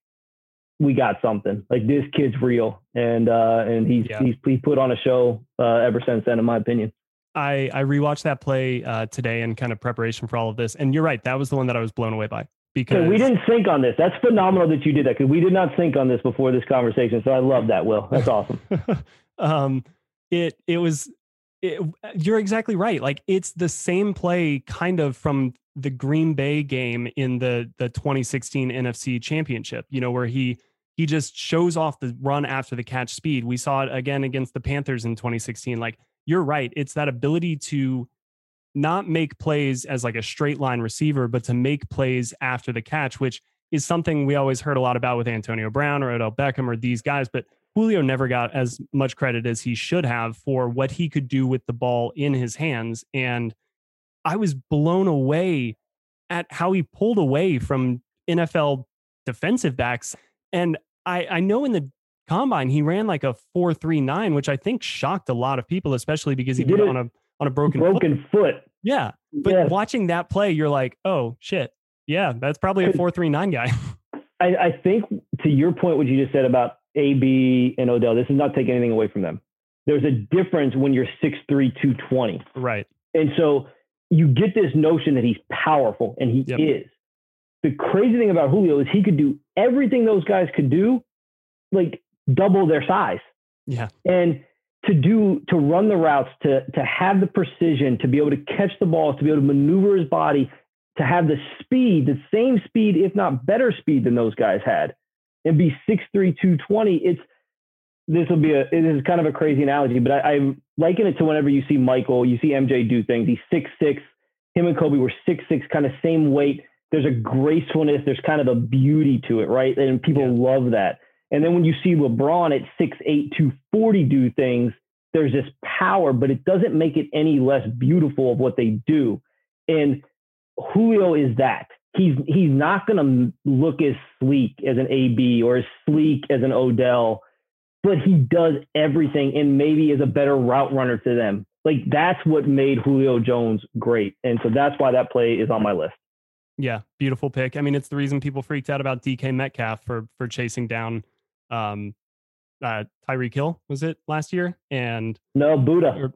we got something. Like this kid's real, and uh, and he's yeah. he's he put on a show uh, ever since then, in my opinion. I I rewatched that play uh, today in kind of preparation for all of this, and you're right, that was the one that I was blown away by because we didn't think on this. That's phenomenal that you did that because we did not think on this before this conversation. So I love that, Will. That's awesome. um, it it was. It, you're exactly right. Like it's the same play kind of from the Green Bay game in the, the twenty sixteen N F C Championship, you know, where he, he just shows off the run after the catch speed. We saw it again against the Panthers in twenty sixteen. Like you're right. It's that ability to not make plays as like a straight line receiver, but to make plays after the catch, which is something we always heard a lot about with Antonio Brown or Odell Beckham or these guys, but Julio never got as much credit as he should have for what he could do with the ball in his hands. And I was blown away at how he pulled away from N F L defensive backs. And I, I know in the combine, he ran like a four three nine, which I think shocked a lot of people, especially because he, he did it on a, on a broken, broken foot. foot. Yeah. But yeah. watching that play, you're like, oh shit. Yeah. That's probably a four three nine guy. I, I think to your point, what you just said about A B and Odell, this is not taking anything away from them. There's a difference when you're six three, two twenty. Right. And so you get this notion that he's powerful, and he yep. is. The crazy thing about Julio is he could do everything those guys could do, like double their size. Yeah. And to do, to run the routes, to, to have the precision, to be able to catch the ball, to be able to maneuver his body, to have the speed, the same speed, if not better speed than those guys had. And be six three, two twenty. It's this will be a this is kind of a crazy analogy, but I, I liken it to whenever you see Michael, you see M J do things. He's six six. Him and Kobe were six six, kind of same weight. There's a gracefulness. There's kind of a beauty to it, right? And people yeah. love that. And then when you see LeBron at six eight, two forty do things, there's this power, but it doesn't make it any less beautiful of what they do. And Julio is that. He's he's not going to look as sleek as an A B or as sleek as an Odell, but he does everything and maybe is a better route runner to them. Like that's what made Julio Jones great. And so that's why that play is on my list. Yeah, beautiful pick. I mean, it's the reason people freaked out about D K Metcalf for for chasing down um, uh, Tyreek Hill, was it last year? And no, Buddha. Or,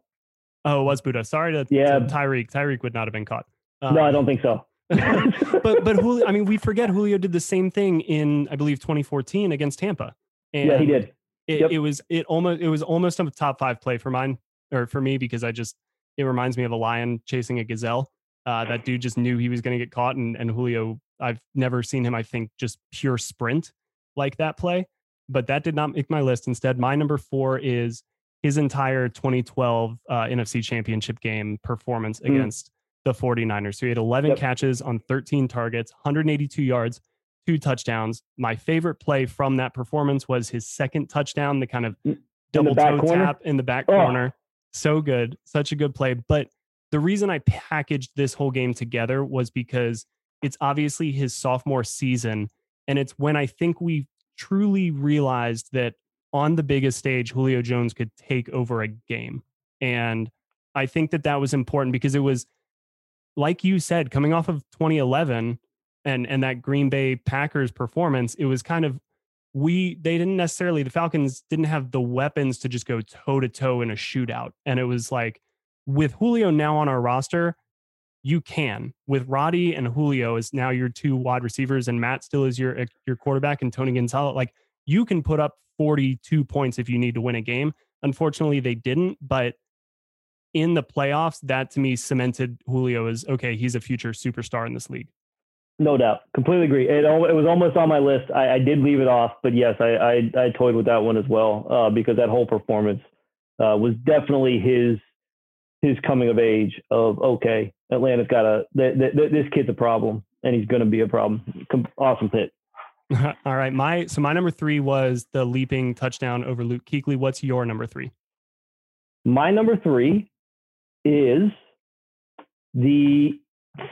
oh, it was Buddha. Sorry to, yeah. to Tyreek. Tyreek would not have been caught. Um, no, I don't think so. but but Julio, I mean, we forget Julio did the same thing in, I believe, twenty fourteen against Tampa. And yeah, he did. It, yep. it was it almost it was almost a top five play for mine or for me because I just it reminds me of a lion chasing a gazelle. Uh, that dude just knew he was going to get caught, and and Julio, I've never seen him, I think, just pure sprint like that play. But that did not make my list. Instead, my number four is his entire twenty twelve uh, N F C Championship game performance mm. against the 49ers. So he had eleven yep. catches on thirteen targets, one hundred eighty-two yards, two touchdowns. My favorite play from that performance was his second touchdown, the kind of double toe corner. tap in the back oh. corner. So good. Such a good play. But the reason I packaged this whole game together was because it's obviously his sophomore season. And it's when I think we truly realized that on the biggest stage, Julio Jones could take over a game. And I think that that was important because it was, like you said, coming off of twenty eleven and, and that Green Bay Packers performance, it was kind of, we, they didn't necessarily, the Falcons didn't have the weapons to just go toe to toe in a shootout. And it was like, with Julio now on our roster, you can. With Roddy and Julio as now your two wide receivers, and Matt still is your your quarterback, and Tony Gonzalez, like, you can put up forty-two points if you need to win a game. Unfortunately, they didn't, but in the playoffs, that to me cemented Julio as, okay, he's a future superstar in this league. No doubt. Completely agree. It, it was almost on my list. I, I did leave it off, but yes, I, I, I toyed with that one as well uh, because that whole performance uh, was definitely his his coming of age of, okay, Atlanta's got a, th- th- this kid's a problem and he's going to be a problem. Awesome pick. All right. My, so my number three was the leaping touchdown over Luke Kuechly. What's your number three? My number three is the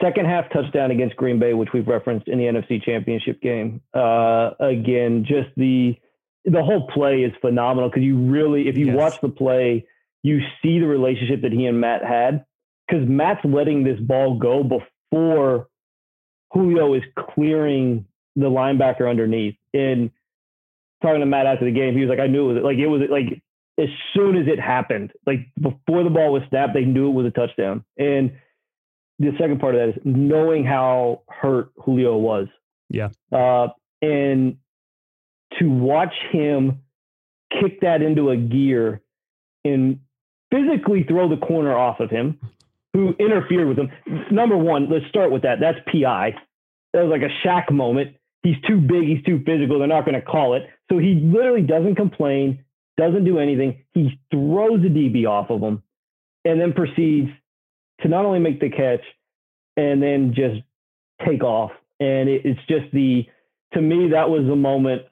second half touchdown against Green Bay, which we've referenced in the N F C Championship game. Uh, again, just the, the whole play is phenomenal. Cause you really, if you yes. watch the play, you see the relationship that he and Matt had, because Matt's letting this ball go before Julio is clearing the linebacker underneath. And talking to Matt after the game, he was like, I knew it was like, it was like, as soon as it happened, like before the ball was snapped, they knew it was a touchdown. And the second part of that is knowing how hurt Julio was. Yeah. Uh, and to watch him kick that into a gear and physically throw the corner off of him, who interfered with him. Number one, let's start with that. That's P I. That was like a Shaq moment. He's too big. He's too physical. They're not going to call it. So he literally doesn't complain, doesn't do anything. He throws the D B off of him and then proceeds to not only make the catch and then just take off. And it, it's just the, to me, that was the moment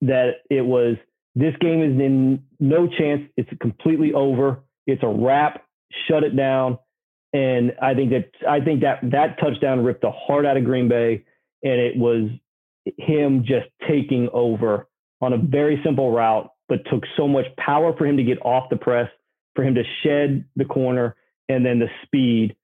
that it was, this game is in no chance. It's completely over. It's a wrap. Shut it down. And I think that I think that that touchdown ripped the heart out of Green Bay, and it was him just taking over on a very simple route, but took so much power for him to get off the press, for him to shed the corner, and then the speed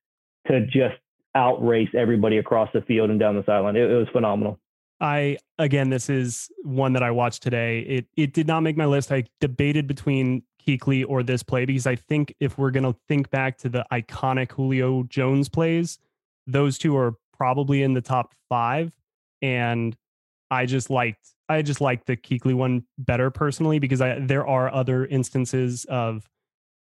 to just outrace everybody across the field and down the sideline. It, it was phenomenal. I, again, this is one that I watched today. It it did not make my list. I debated between Kuechly or this play, because I think if we're going to think back to the iconic Julio Jones plays, those two are probably in the top five. And I just liked, I just liked the Kuechly one better personally, because I, there are other instances of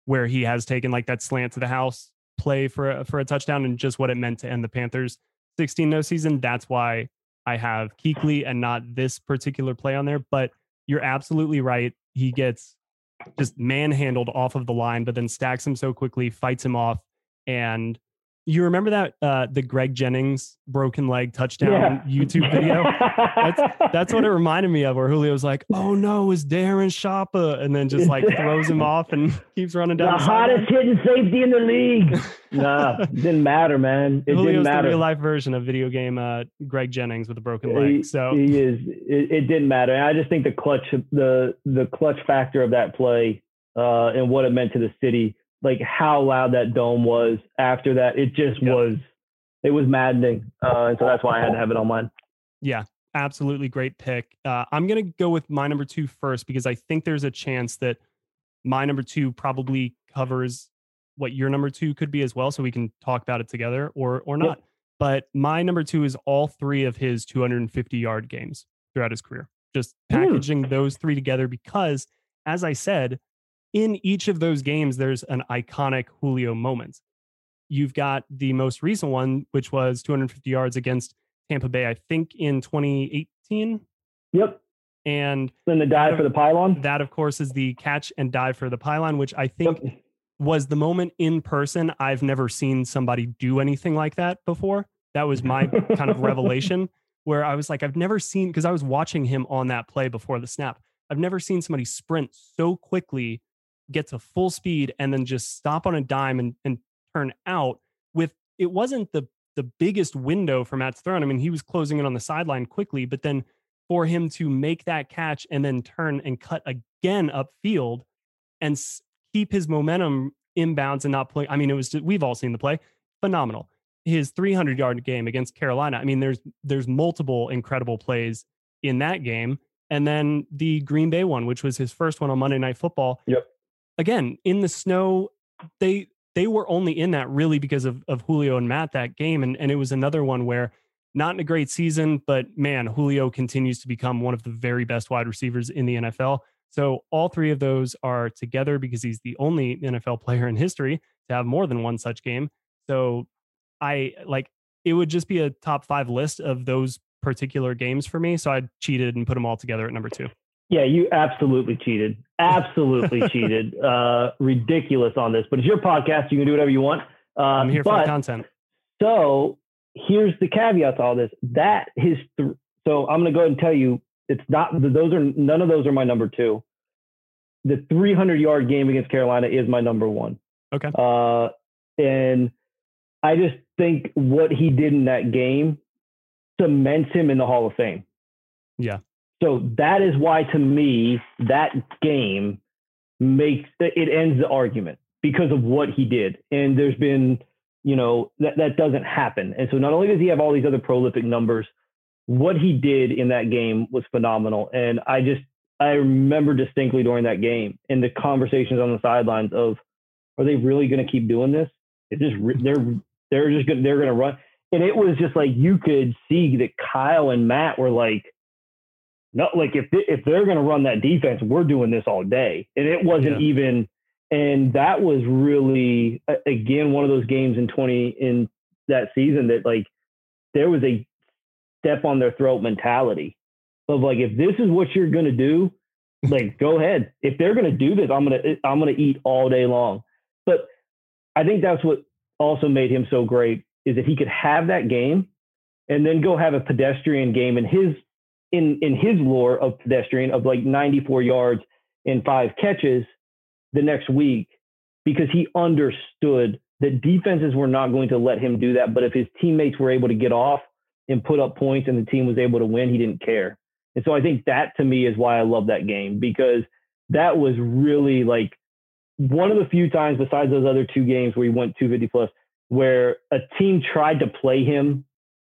where he has taken like that slant to the house play for a, for a touchdown and just what it meant to end the Panthers sixteen oh season. That's why I have Kuechly and not this particular play on there, but you're absolutely right. He gets just manhandled off of the line, but then stacks him so quickly, fights him off. And you remember that, uh, the Greg Jennings broken leg touchdown yeah. YouTube video? that's, that's what it reminded me of, where Julio's like, oh no, it's Darren Sharper. And then just like throws him off and keeps running down. The, the hottest hidden safety in the league. Nah, didn't matter, man. It Julio's didn't matter. The real life version of video game uh, Greg Jennings with a broken leg. He, so he is. It, it didn't matter. And I just think the clutch, the the clutch factor of that play uh, and what it meant to the city, like how loud that dome was after that. It just yep. was it was maddening. Uh, and so that's why I had to have it on mine. Yeah, absolutely great pick. Uh, I'm going to go with my number two first, because I think there's a chance that my number two probably covers what your number two could be as well. So we can talk about it together or, or not. Yep. But my number two is all three of his two hundred fifty yard games throughout his career, just packaging mm. those three together, because as I said, in each of those games, there's an iconic Julio moment. You've got the most recent one, which was two hundred fifty yards against Tampa Bay, I think in twenty eighteen. Yep. And then the dive for the pylon. That, of course, is the catch and dive for the pylon, which I think yep. was the moment in person. I've never seen somebody do anything like that before. That was my kind of revelation, where I was like, I've never seen, because I was watching him on that play before the snap. I've never seen somebody sprint so quickly, get to full speed, and then just stop on a dime and, and turn out with, it wasn't the the biggest window for Matt's thrown. I mean, he was closing in on the sideline quickly, but then for him to make that catch and then turn and cut again upfield and keep his momentum inbounds and not play. I mean, it was, just, we've all seen the play. Phenomenal. His three hundred yard game against Carolina. I mean, there's, there's multiple incredible plays in that game. And then the Green Bay one, which was his first one on Monday Night Football. Yep. Again, in the snow, they, they were only in that really because of, of Julio and Matt that game. And, and it was another one where not in a great season, but man, Julio continues to become one of the very best wide receivers in the N F L. So all three of those are together because he's the only N F L player in history to have more than one such game. So I like, it would just be a top five list of those particular games for me. So I cheated and put them all together at number two. Yeah, you absolutely cheated. Absolutely cheated. Uh, ridiculous on this, but it's your podcast. You can do whatever you want. Uh, I'm here but, for the content. So here's the caveat to all this. That is th- so I'm going to go ahead and tell you, it's not, those are, none of those are my number two. The three hundred yard game against Carolina is my number one. Okay. Uh, and I just think what he did in that game cements him in the Hall of Fame. Yeah. So that is why, to me, that game makes it ends the argument because of what he did. And there's been, you know, that, that doesn't happen. And so not only does he have all these other prolific numbers, what he did in that game was phenomenal. And I just, I remember distinctly during that game and the conversations on the sidelines of, are they really going to keep doing this? It's just, they're, they're just going, they're going to run. And it was just like, you could see that Kyle and Matt were like, no, like if they, if they're going to run that defense, we're doing this all day. And it wasn't yeah. even, and that was really, again, one of those games in twenty in that season that like there was a step on their throat mentality of like, if this is what you're going to do, like, go ahead. If they're going to do this, I'm going to, I'm going to eat all day long. But I think that's what also made him so great is that he could have that game and then go have a pedestrian game in his, in in his lore of pedestrian of like ninety-four yards and five catches the next week, because he understood that defenses were not going to let him do that. But if his teammates were able to get off and put up points and the team was able to win, he didn't care. And so I think that to me is why I love that game, because that was really like one of the few times besides those other two games where he went two fifty plus where a team tried to play him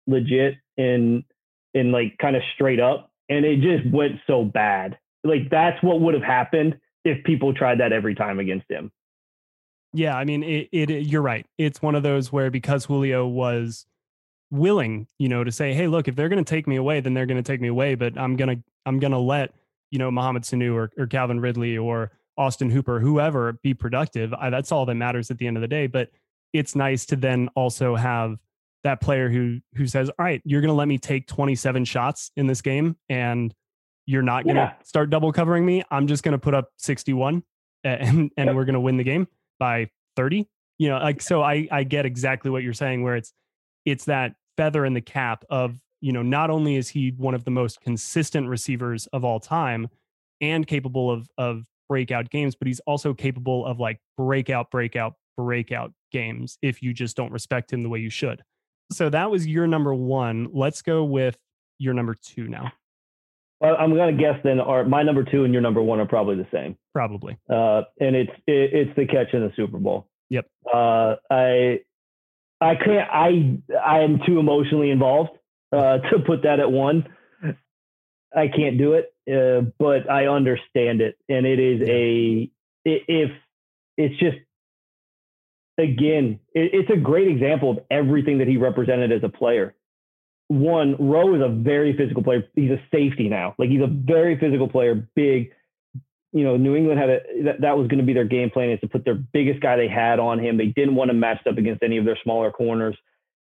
legit and and like kind of straight up, and it just went so bad. Like that's what would have happened if people tried that every time against him. Yeah. I mean, it, it, you're right. It's one of those where because Julio was willing, you know, to say, hey, look, if they're going to take me away, then they're going to take me away, but I'm going to, I'm going to let, you know, Mohamed Sanu or, or Calvin Ridley or Austin Hooper, whoever, be productive. I, that's all that matters at the end of the day. But it's nice to then also have that player who who says, all right, you're going to let me take twenty-seven shots in this game and you're not going to yeah. start double covering me. I'm just going to put up sixty-one and, and yep. we're going to win the game by thirty. You know, like, so I, I get exactly what you're saying, where it's, it's that feather in the cap of, you know, not only is he one of the most consistent receivers of all time and capable of, of breakout games, but he's also capable of like breakout, breakout, breakout games if you just don't respect him the way you should. So that was your number one. Let's go with your number two now. Well, I'm going to guess then are my number two and your number one are probably the same. Probably. Uh, and it's, it, it's the catch in the Super Bowl. Yep. Uh, I, I can't. I I am too emotionally involved uh, to put that at one. I can't do it, uh, but I understand it, and it is a it, if it's just again, it, it's a great example of everything that he represented as a player. One, Rowe is a very physical player. He's a safety now, like he's a very physical player, big. You know, New England had a, that, that was going to be their game plan, is to put their biggest guy they had on him. They didn't want him matched up against any of their smaller corners.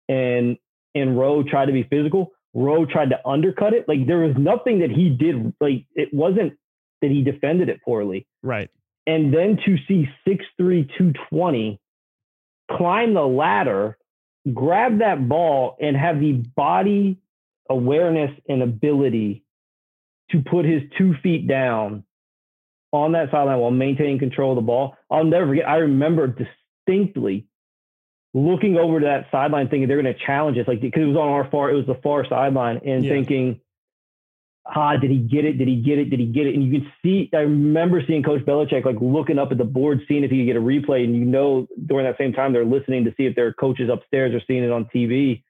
And, and Rowe tried to be physical. Rowe tried to undercut it. Like there was nothing that he did. Like it wasn't that he defended it poorly. Right. And then to see six three, two twenty climb the ladder, grab that ball, and have the body awareness and ability to put his two feet down on that sideline while maintaining control of the ball. I'll never forget. I remember distinctly looking over to that sideline thinking they're going to challenge us, like, because it was on our far, it was the far sideline, and yeah. thinking, ah, did he get it? Did he get it? Did he get it? And you could see, I remember seeing Coach Belichick, like looking up at the board, seeing if he could get a replay. And you know, during that same time, they're listening to see if their coaches upstairs are seeing it on T V.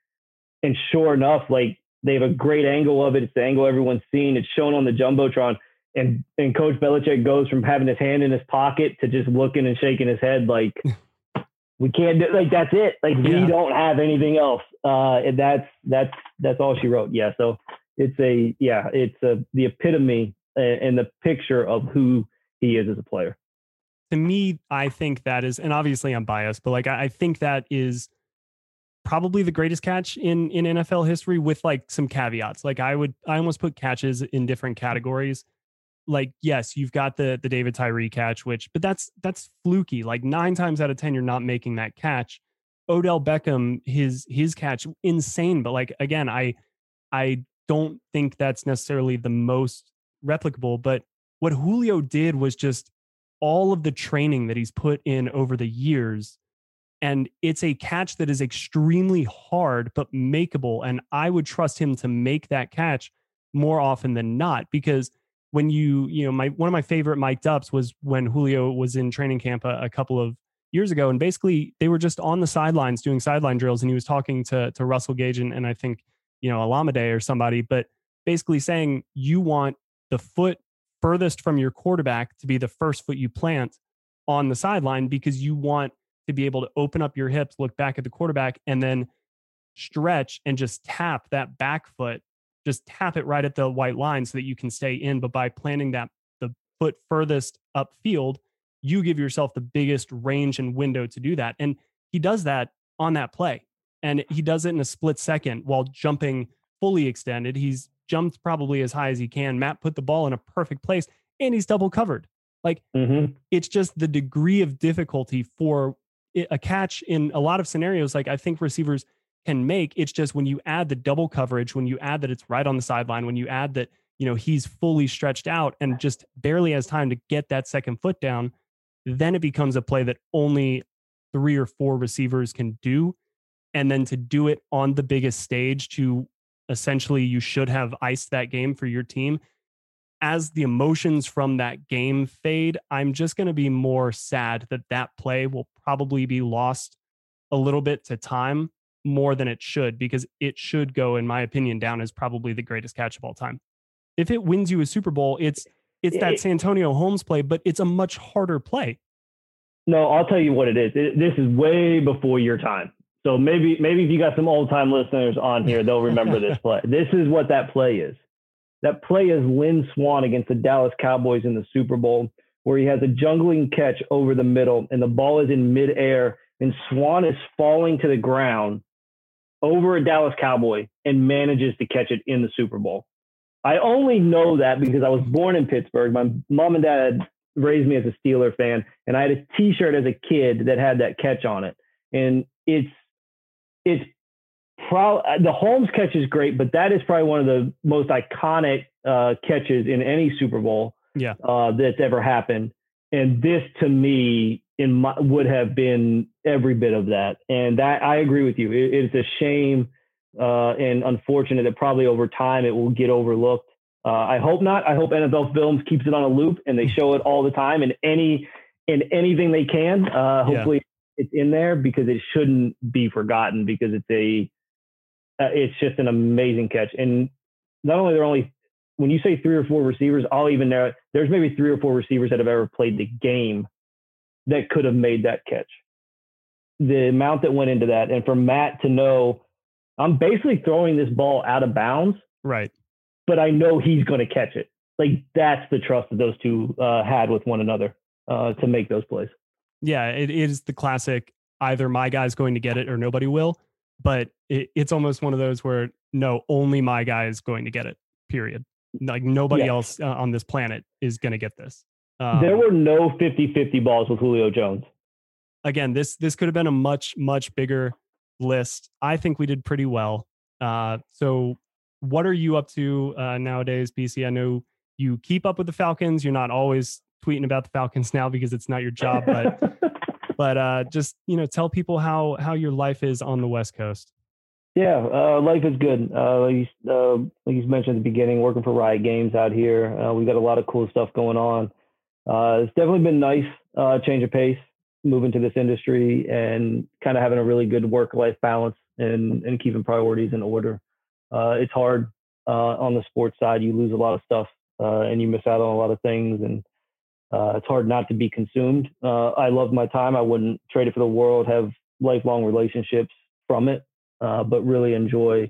And sure enough, like they have a great angle of it. It's the angle everyone's seen. It's shown on the Jumbotron. And and Coach Belichick goes from having his hand in his pocket to just looking and shaking his head like, we can't do, like, that's it. Like, yeah. we don't have anything else. Uh, and that's that's that's all she wrote. Yeah, so it's a yeah, it's a the epitome and the picture of who he is as a player. To me, I think that is, and obviously I'm biased, but like I, I think that is probably the greatest catch in in N F L history, with like some caveats. Like I would, I almost put catches in different categories. Like, yes, you've got the the David Tyree catch, which, but that's that's fluky. Like nine times out of ten, you're not making that catch. Odell Beckham, his his catch, insane. But like again, I I don't think that's necessarily the most replicable. But what Julio did was just all of the training that he's put in over the years, and it's a catch that is extremely hard but makeable. And I would trust him to make that catch more often than not, because when you, you know, my, one of my favorite mic'd ups was when Julio was in training camp a, a couple of years ago. And basically they were just on the sidelines doing sideline drills. And he was talking to, to Russell Gage and, and I think, you know, Alameda or somebody, but basically saying you want the foot furthest from your quarterback to be the first foot you plant on the sideline, because you want to be able to open up your hips, look back at the quarterback, and then stretch and just tap that back foot. Just tap it right at the white line so that you can stay in. But by planting that the foot furthest upfield, you give yourself the biggest range and window to do that. And he does that on that play. And he does it in a split second while jumping fully extended. He's jumped probably as high as he can. Matt put the ball in a perfect place, and he's double covered. Like, mm-hmm. It's just the degree of difficulty for a catch in a lot of scenarios. Like, I think receivers can make. It's just when you add the double coverage, when you add that it's right on the sideline, when you add that, you know, he's fully stretched out and just barely has time to get that second foot down, then it becomes a play that only three or four receivers can do. And then to do it on the biggest stage, to essentially, you should have iced that game for your team. As the emotions from that game fade, I'm just going to be more sad that that play will probably be lost a little bit to time, more than it should, because it should go, in my opinion, down as probably the greatest catch of all time. If it wins you a Super Bowl, it's it's that Santonio Holmes play, but it's a much harder play. No, I'll tell you what it is. It, this is way before your time. So maybe maybe if you got some old time listeners on here, they'll remember this play. This is what that play is. That play is Lynn Swann against the Dallas Cowboys in the Super Bowl, where he has a jungling catch over the middle, and the ball is in midair, and Swann is falling to the ground over a Dallas Cowboy and manages to catch it in the Super Bowl. I only know that because I was born in Pittsburgh. My mom and dad raised me as a Steeler fan, and I had a T-shirt as a kid that had that catch on it. And it's it's probably the Holmes catch is great, but that is probably one of the most iconic uh, catches in any Super Bowl yeah. uh, that's ever happened. And this, to me, in my, would have been every bit of that. And that, I agree with you. It, it's a shame uh, and unfortunate that probably over time it will get overlooked. Uh, I hope not. I hope N F L Films keeps it on a loop and they show it all the time in any in anything they can. Uh, hopefully it's in there because it shouldn't be forgotten, because it's a, uh, it's just an amazing catch. And not only, they're only, when you say three or four receivers, I'll even know there's maybe three or four receivers that have ever played the game that could have made that catch. The amount that went into that. And for Matt to know, I'm basically throwing this ball out of bounds. Right. But I know he's going to catch it. Like, that's the trust that those two uh, had with one another uh, to make those plays. Yeah, it is the classic, either my guy's going to get it or nobody will. But it, it's almost one of those where, no, only my guy is going to get it, period. Like, nobody yeah. else uh, on this planet is going to get this. Um, there were no fifty-fifty balls with Julio Jones. Again, this this could have been a much, much bigger list. I think we did pretty well. Uh, so what are you up to uh, nowadays, P C? I know you keep up with the Falcons. You're not always tweeting about the Falcons now because it's not your job, but but uh, just, you know, tell people how how your life is on the West Coast. Yeah, uh, life is good. Uh, like, you, uh, like you mentioned at the beginning, working for Riot Games out here. Uh, we've got a lot of cool stuff going on. Uh, it's definitely been nice uh, change of pace, moving to this industry and kind of having a really good work-life balance and, and keeping priorities in order. Uh, it's hard uh, on the sports side. You lose a lot of stuff uh, and you miss out on a lot of things, and uh, it's hard not to be consumed. Uh, I love my time. I wouldn't trade it for the world, have lifelong relationships from it, uh, but really enjoy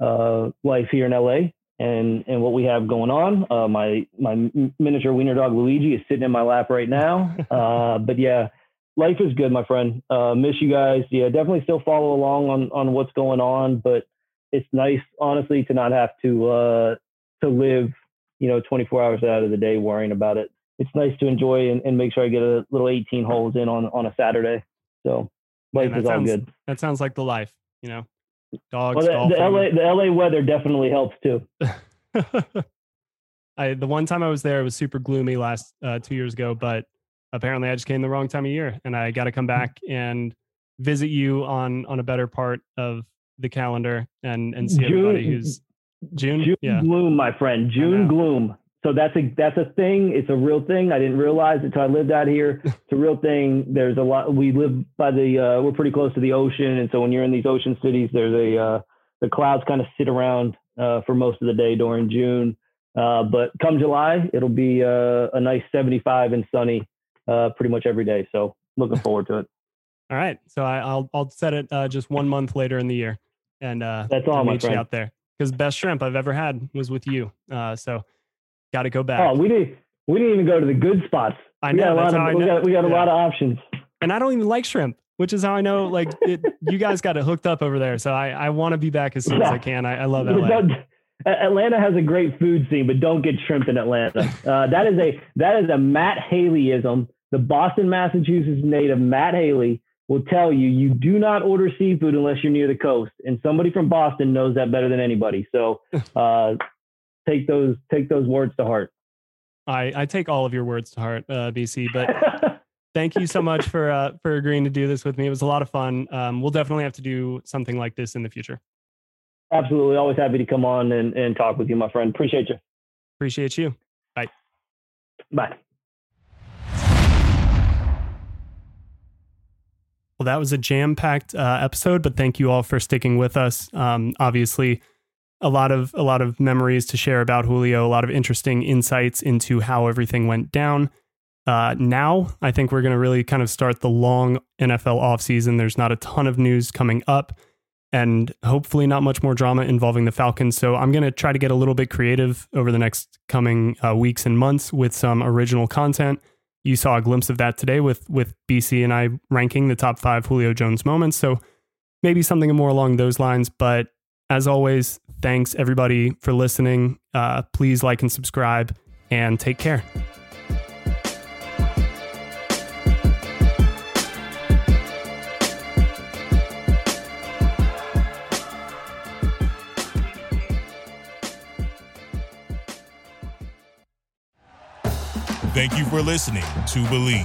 uh, life here in L A and and what we have going on. Uh, my my miniature wiener dog Luigi is sitting in my lap right now. Uh, but yeah, life is good, my friend. Uh, miss you guys. Yeah, definitely still follow along on on what's going on, but it's nice, honestly, to not have to uh, to live, you know, twenty-four hours out of the day worrying about it. It's nice to enjoy and, and make sure I get a little eighteen holes in on, on a Saturday. So life Man, is sounds, all good. That sounds like the life, you know. Dogs, well, the, the, L A, the L A weather definitely helps too. I the one time I was there, it was super gloomy last uh, two years ago, but apparently I just came the wrong time of year, and I got to come back and visit you on on a better part of the calendar and and see June, everybody who's June. June yeah. gloom, my friend. June gloom. So that's a that's a thing. It's a real thing. I didn't realize it until I lived out here. It's a real thing. There's a lot. We live by the. Uh, we're pretty close to the ocean, and so when you're in these ocean cities, there's a uh, the clouds kind of sit around uh, for most of the day during June. Uh, but come July, it'll be uh, a nice seventy-five and sunny, uh, pretty much every day. So looking forward to it. All right. So I, I'll I'll set it uh, just one month later in the year, and uh, that's all, my friend, out there, because best shrimp I've ever had was with you. Uh, so. Got to go back. Oh, we didn't. We didn't even go to the good spots. I know. We got a, lot of, we got, we got a yeah. lot of options. And I don't even like shrimp, which is how I know. Like it, you guys got it hooked up over there. So I, I want to be back as soon yeah. as I can. I, I love Atlanta. Atlanta has a great food scene, but don't get shrimp in Atlanta. Uh, that is a that is a Matt Haleyism. The Boston, Massachusetts native Matt Haley will tell you you do not order seafood unless you're near the coast. And somebody from Boston knows that better than anybody. So. Uh, Take those take those words to heart. I, I take all of your words to heart, uh, B C. But thank you so much for uh, for agreeing to do this with me. It was a lot of fun. Um, we'll definitely have to do something like this in the future. Absolutely. Always happy to come on and, and talk with you, my friend. Appreciate you. Appreciate you. Bye. Bye. Well, that was a jam-packed uh, episode, but thank you all for sticking with us. Um, obviously, A lot of a lot of memories to share about Julio, a lot of interesting insights into how everything went down. Uh, now, I think we're going to really kind of start the long N F L offseason. There's not a ton of news coming up, and hopefully not much more drama involving the Falcons. So I'm going to try to get a little bit creative over the next coming uh, weeks and months with some original content. You saw a glimpse of that today with, with B C and I ranking the top five Julio Jones moments. So maybe something more along those lines, but as always, thanks everybody for listening. Uh, please like and subscribe, and take care. Thank you for listening to Believe.